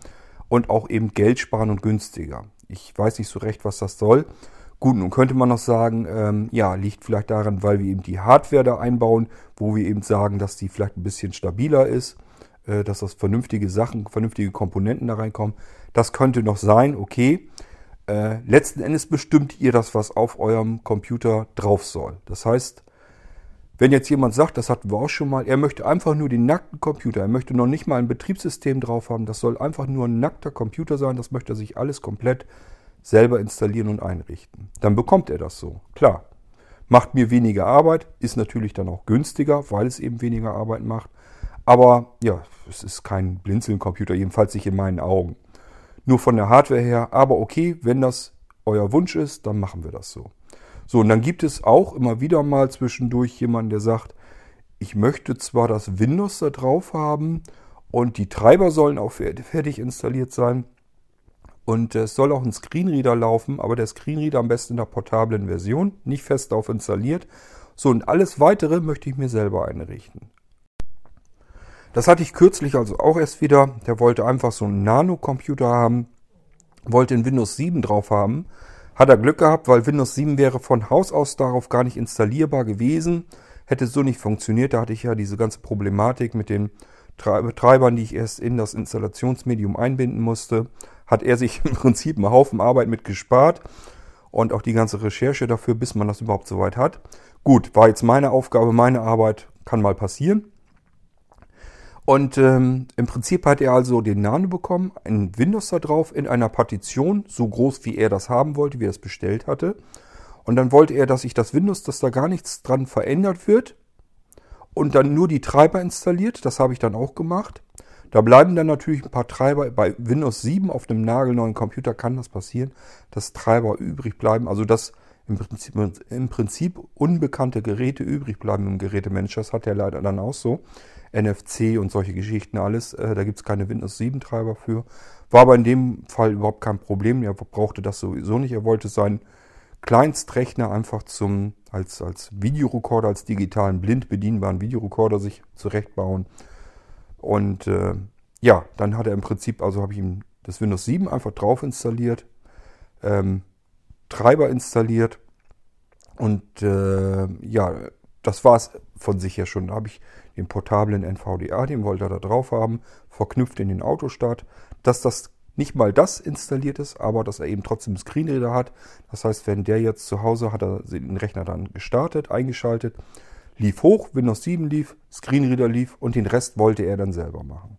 und auch eben Geld sparen und günstiger. Ich weiß nicht so recht, was das soll. Gut, nun könnte man noch sagen, ja, liegt vielleicht daran, weil wir eben die Hardware da einbauen, wo wir eben sagen, dass die vielleicht ein bisschen stabiler ist, dass das vernünftige Sachen, vernünftige Komponenten da reinkommen. Das könnte noch sein, okay. Letzten Endes bestimmt ihr das, was auf eurem Computer drauf soll. Das heißt, wenn jetzt jemand sagt, das hatten wir auch schon mal, er möchte einfach nur den nackten Computer, er möchte noch nicht mal ein Betriebssystem drauf haben, das soll einfach nur ein nackter Computer sein, das möchte er sich alles komplett selber installieren und einrichten. Dann bekommt er das so. Klar, macht mir weniger Arbeit, ist natürlich dann auch günstiger, weil es eben weniger Arbeit macht. Aber ja, es ist kein Blinzeln-Computer, jedenfalls nicht in meinen Augen. Nur von der Hardware her, aber okay, wenn das euer Wunsch ist, dann machen wir das so. So, und dann gibt es auch immer wieder mal zwischendurch jemanden, der sagt, ich möchte zwar das Windows da drauf haben und die Treiber sollen auch fertig installiert sein, und es soll auch ein Screenreader laufen, aber der Screenreader am besten in der portablen Version, nicht fest drauf installiert. So, und alles Weitere möchte ich mir selber einrichten. Das hatte ich kürzlich also auch erst wieder. Der wollte einfach so einen Nano-Computer haben, wollte in Windows 7 drauf haben. Hat er Glück gehabt, weil Windows 7 wäre von Haus aus darauf gar nicht installierbar gewesen. Hätte so nicht funktioniert, da hatte ich ja diese ganze Problematik mit den Treibern, die ich erst in das Installationsmedium einbinden musste. Hat er sich im Prinzip einen Haufen Arbeit mit gespart und auch die ganze Recherche dafür, bis man das überhaupt soweit hat. Gut, war jetzt meine Aufgabe, meine Arbeit, kann mal passieren. Und im Prinzip hat er also den Nano bekommen, ein Windows da drauf, in einer Partition, so groß wie er das haben wollte, wie er es bestellt hatte. Und dann wollte er, dass ich das Windows, dass da gar nichts dran verändert wird und dann nur die Treiber installiert, das habe ich dann auch gemacht. Da bleiben dann natürlich ein paar Treiber, bei Windows 7 auf einem nagelneuen Computer kann das passieren, dass Treiber übrig bleiben, also dass im Prinzip unbekannte Geräte übrig bleiben im Gerätemanager. Das hat er leider dann auch so, NFC und solche Geschichten alles, da gibt es keine Windows 7 Treiber für, war aber in dem Fall überhaupt kein Problem, er brauchte das sowieso nicht, er wollte seinen Kleinstrechner einfach als Videorekorder, als digitalen, blind bedienbaren Videorekorder sich zurechtbauen. Und ja, dann hat er im Prinzip, also habe ich ihm das Windows 7 einfach drauf installiert, Treiber installiert und ja, das war es von sich her schon. Da habe ich den portablen NVDA, den wollte er da drauf haben, verknüpft in den Autostart, dass das nicht mal das installiert ist, aber dass er eben trotzdem einen Screenreader hat. Das heißt, wenn der jetzt zu Hause, hat er den Rechner dann gestartet, eingeschaltet, lief hoch, Windows 7 lief, Screenreader lief und den Rest wollte er dann selber machen.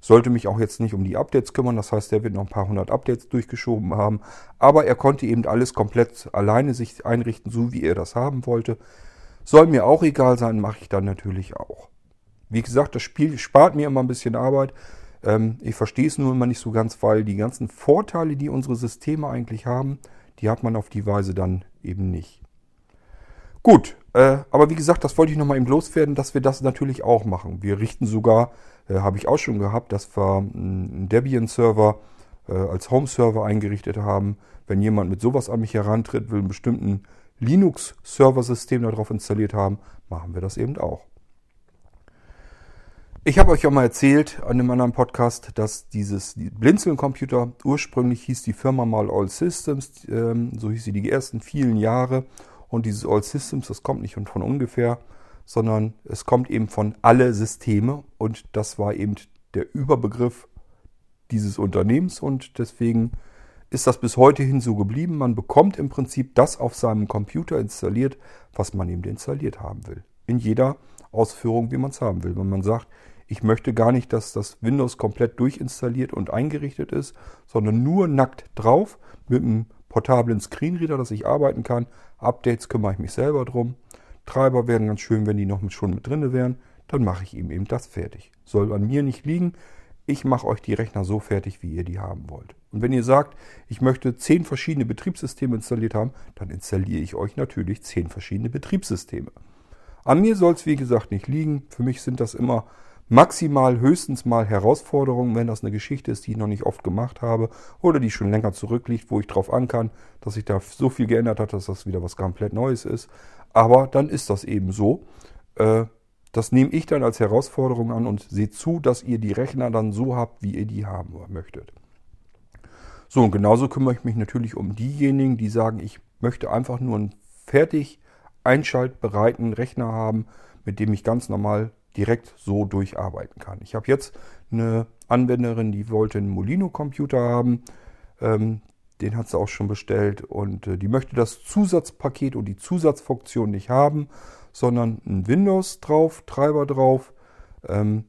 Sollte mich auch jetzt nicht um die Updates kümmern, das heißt, er wird noch ein paar hundert Updates durchgeschoben haben, aber er konnte eben alles komplett alleine sich einrichten, so wie er das haben wollte. Soll mir auch egal sein, mache ich dann natürlich auch. Wie gesagt, das Spiel spart mir immer ein bisschen Arbeit. Ich verstehe es nur immer nicht so ganz, weil die ganzen Vorteile, die unsere Systeme eigentlich haben, die hat man auf die Weise dann eben nicht. Gut, aber wie gesagt, das wollte ich nochmal eben loswerden, dass wir das natürlich auch machen. Wir richten sogar, habe ich auch schon gehabt, dass wir einen Debian-Server als Home-Server eingerichtet haben. Wenn jemand mit sowas an mich herantritt, will einen bestimmten Linux-Server-System darauf installiert haben, machen wir das eben auch. Ich habe euch auch mal erzählt an einem anderen Podcast, dass dieses Blinzeln-Computer, ursprünglich hieß die Firma mal All Systems, so hieß sie die ersten vielen Jahre. Und dieses All Systems, das kommt nicht von ungefähr, sondern es kommt eben von alle Systeme. Und das war eben der Überbegriff dieses Unternehmens. Und deswegen ist das bis heute hin so geblieben. Man bekommt im Prinzip das auf seinem Computer installiert, was man eben installiert haben will. In jeder Ausführung, wie man es haben will. Wenn man sagt, ich möchte gar nicht, dass das Windows komplett durchinstalliert und eingerichtet ist, sondern nur nackt drauf mit einem portablen Screenreader, dass ich arbeiten kann. Updates kümmere ich mich selber drum. Treiber wären ganz schön, wenn die noch schon mit drin wären. Dann mache ich ihm eben das fertig. Soll an mir nicht liegen. Ich mache euch die Rechner so fertig, wie ihr die haben wollt. Und wenn ihr sagt, ich möchte 10 verschiedene Betriebssysteme installiert haben, dann installiere ich euch natürlich 10 verschiedene Betriebssysteme. An mir soll es, wie gesagt, nicht liegen. Für mich sind das immer maximal, höchstens mal Herausforderungen, wenn das eine Geschichte ist, die ich noch nicht oft gemacht habe oder die schon länger zurückliegt, wo ich drauf ankern, dass sich da so viel geändert hat, dass das wieder was komplett Neues ist. Aber dann ist das eben so. Das nehme ich dann als Herausforderung an und seht zu, dass ihr die Rechner dann so habt, wie ihr die haben möchtet. So, und genauso kümmere ich mich natürlich um diejenigen, die sagen, ich möchte einfach nur einen fertig einschaltbereiten Rechner haben, mit dem ich ganz normal direkt so durcharbeiten kann. Ich habe jetzt eine Anwenderin, die wollte einen Molino-Computer haben. Den hat sie auch schon bestellt und die möchte das Zusatzpaket und die Zusatzfunktion nicht haben, sondern ein Windows drauf, Treiber drauf und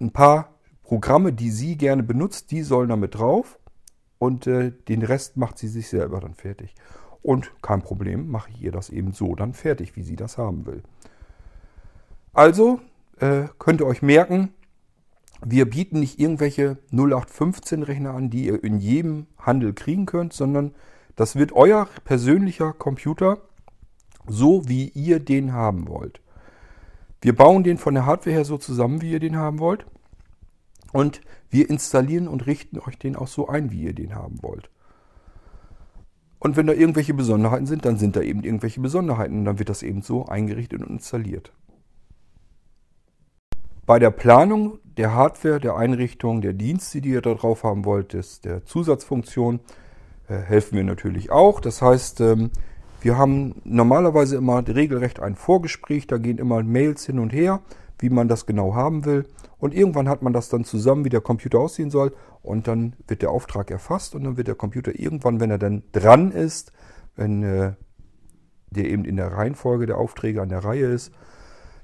ein paar Programme, die sie gerne benutzt, die sollen damit drauf und den Rest macht sie sich selber dann fertig. Und kein Problem, mache ich ihr das eben so dann fertig, wie sie das haben will. Also könnt ihr euch merken, wir bieten nicht irgendwelche 0815-Rechner an, die ihr in jedem Handel kriegen könnt, sondern das wird euer persönlicher Computer, so wie ihr den haben wollt. Wir bauen den von der Hardware her so zusammen, wie ihr den haben wollt. Und wir installieren und richten euch den auch so ein, wie ihr den haben wollt. Und wenn da irgendwelche Besonderheiten sind, dann sind da eben irgendwelche Besonderheiten. Und dann wird das eben so eingerichtet und installiert. Bei der Planung der Hardware, der Einrichtung, der Dienste, die ihr da drauf haben wollt, ist der Zusatzfunktion, helfen wir natürlich auch. Das heißt, wir haben normalerweise immer regelrecht ein Vorgespräch, da gehen immer Mails hin und her, wie man das genau haben will. Und irgendwann hat man das dann zusammen, wie der Computer aussehen soll. Und dann wird der Auftrag erfasst und dann wird der Computer irgendwann, wenn er dann dran ist, wenn der eben in der Reihenfolge der Aufträge an der Reihe ist,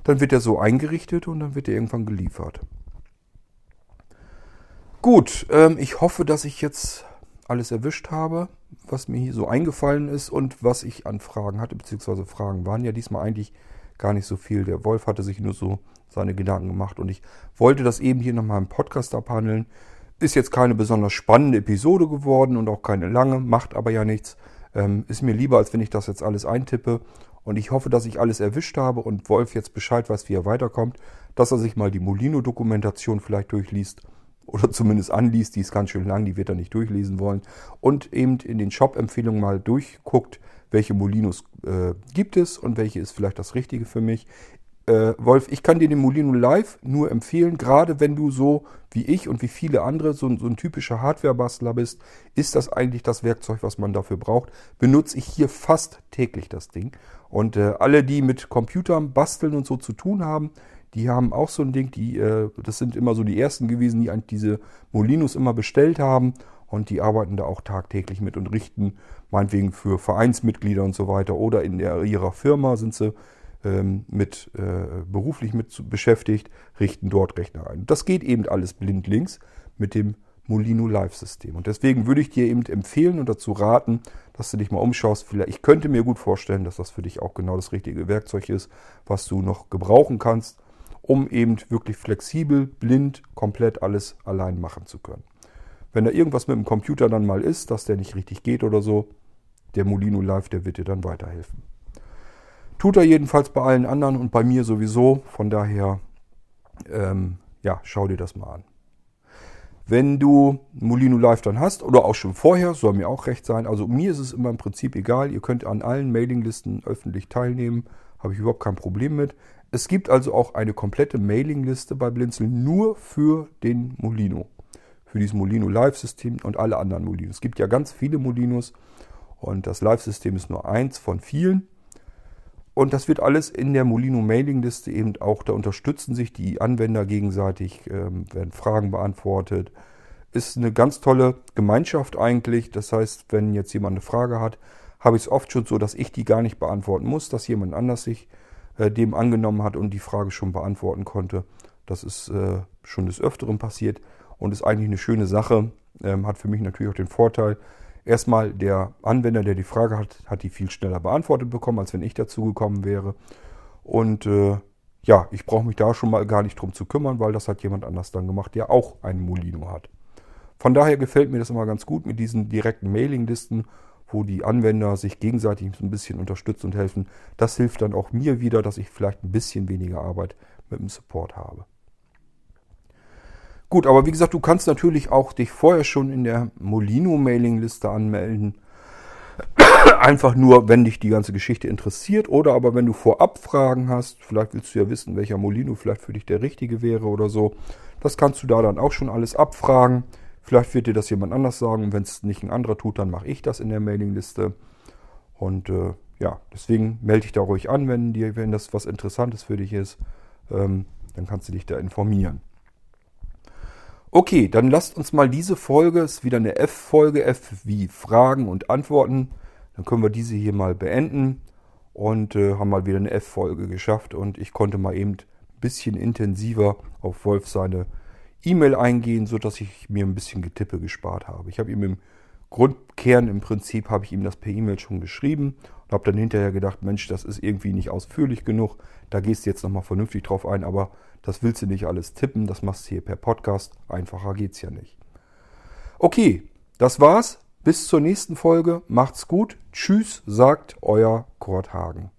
dann wird er so eingerichtet und dann wird er irgendwann geliefert. Gut, ich hoffe, dass ich jetzt alles erwischt habe, was mir hier so eingefallen ist und was ich an Fragen hatte, beziehungsweise Fragen waren ja diesmal eigentlich gar nicht so viel. Der Wolf hatte sich nur so seine Gedanken gemacht und ich wollte das eben hier nochmal im Podcast abhandeln. Ist jetzt keine besonders spannende Episode geworden und auch keine lange, macht aber ja nichts. Ist mir lieber, als wenn ich das jetzt alles eintippe. Und ich hoffe, dass ich alles erwischt habe und Wolf jetzt Bescheid weiß, wie er weiterkommt, dass er sich mal die Molino-Dokumentation vielleicht durchliest oder zumindest anliest. Die ist ganz schön lang, die wird er nicht durchlesen wollen. Und eben in den Shop-Empfehlungen mal durchguckt, welche Molinos gibt es und welche ist vielleicht das Richtige für mich. Wolf, ich kann dir den Molino Live nur empfehlen, gerade wenn du so wie ich und wie viele andere so ein typischer Hardware-Bastler bist, ist das eigentlich das Werkzeug, was man dafür braucht. Benutze ich hier fast täglich das Ding. Und alle, die mit Computern basteln und so zu tun haben, die haben auch so ein Ding, das sind immer so die ersten gewesen, die diese Molinos immer bestellt haben und die arbeiten da auch tagtäglich mit und richten meinetwegen für Vereinsmitglieder und so weiter oder in ihrer Firma sind sie beruflich mit beschäftigt, richten dort Rechner ein. Das geht eben alles blindlings mit dem Molino Live-System. Und deswegen würde ich dir eben empfehlen und dazu raten, dass du dich mal umschaust. Ich könnte mir gut vorstellen, dass das für dich auch genau das richtige Werkzeug ist, was du noch gebrauchen kannst, um eben wirklich flexibel, blind, komplett alles allein machen zu können. Wenn da irgendwas mit dem Computer dann mal ist, dass der nicht richtig geht oder so, der Molino Live, der wird dir dann weiterhelfen. Tut er jedenfalls bei allen anderen und bei mir sowieso. Von daher, ja, schau dir das mal an. Wenn du Molino Live dann hast oder auch schon vorher, soll mir auch recht sein. Also mir ist es immer im Prinzip egal. Ihr könnt an allen Mailinglisten öffentlich teilnehmen. Habe ich überhaupt kein Problem mit. Es gibt also auch eine komplette Mailingliste bei Blinzel nur für den Molino. Für dieses Molino Live-System und alle anderen Molinos. Es gibt ja ganz viele Molinos und das Live-System ist nur eins von vielen. Und das wird alles in der Molino-Mailingliste eben auch, da unterstützen sich die Anwender gegenseitig, werden Fragen beantwortet. Ist eine ganz tolle Gemeinschaft eigentlich. Das heißt, wenn jetzt jemand eine Frage hat, habe ich es oft schon so, dass ich die gar nicht beantworten muss, dass jemand anders sich dem angenommen hat und die Frage schon beantworten konnte. Das ist schon des Öfteren passiert und ist eigentlich eine schöne Sache. Hat für mich natürlich auch den Vorteil, erstmal der Anwender, der die Frage hat, hat die viel schneller beantwortet bekommen, als wenn ich dazu gekommen wäre. Und ja, ich brauche mich da schon mal gar nicht drum zu kümmern, weil das hat jemand anders dann gemacht, der auch einen Molino hat. Von daher gefällt mir das immer ganz gut mit diesen direkten Mailinglisten, wo die Anwender sich gegenseitig so ein bisschen unterstützen und helfen. Das hilft dann auch mir wieder, dass ich vielleicht ein bisschen weniger Arbeit mit dem Support habe. Gut, aber wie gesagt, du kannst natürlich auch dich vorher schon in der Molino-Mailingliste anmelden. Einfach nur, wenn dich die ganze Geschichte interessiert oder aber wenn du vorab Fragen hast. Vielleicht willst du ja wissen, welcher Molino vielleicht für dich der richtige wäre oder so. Das kannst du da dann auch schon alles abfragen. Vielleicht wird dir das jemand anders sagen. Und wenn es nicht ein anderer tut, dann mache ich das in der Mailingliste. Und ja, deswegen melde dich da ruhig an, wenn das was Interessantes für dich ist. Dann kannst du dich da informieren. Okay, dann lasst uns mal diese Folge, ist wieder eine F-Folge, F wie Fragen und Antworten. Dann können wir diese hier mal beenden und haben mal wieder eine F-Folge geschafft. Und ich konnte mal eben ein bisschen intensiver auf Wolf seine E-Mail eingehen, sodass ich mir ein bisschen Getippe gespart habe. Ich habe ihm im Grundkern, im Prinzip habe ich ihm das per E-Mail schon geschrieben und habe dann hinterher gedacht, Mensch, das ist irgendwie nicht ausführlich genug. Da gehst du jetzt nochmal vernünftig drauf ein, aber das willst du nicht alles tippen, das machst du hier per Podcast. Einfacher geht's ja nicht. Okay, das war's. Bis zur nächsten Folge. Macht's gut. Tschüss, sagt euer Kurt Hagen.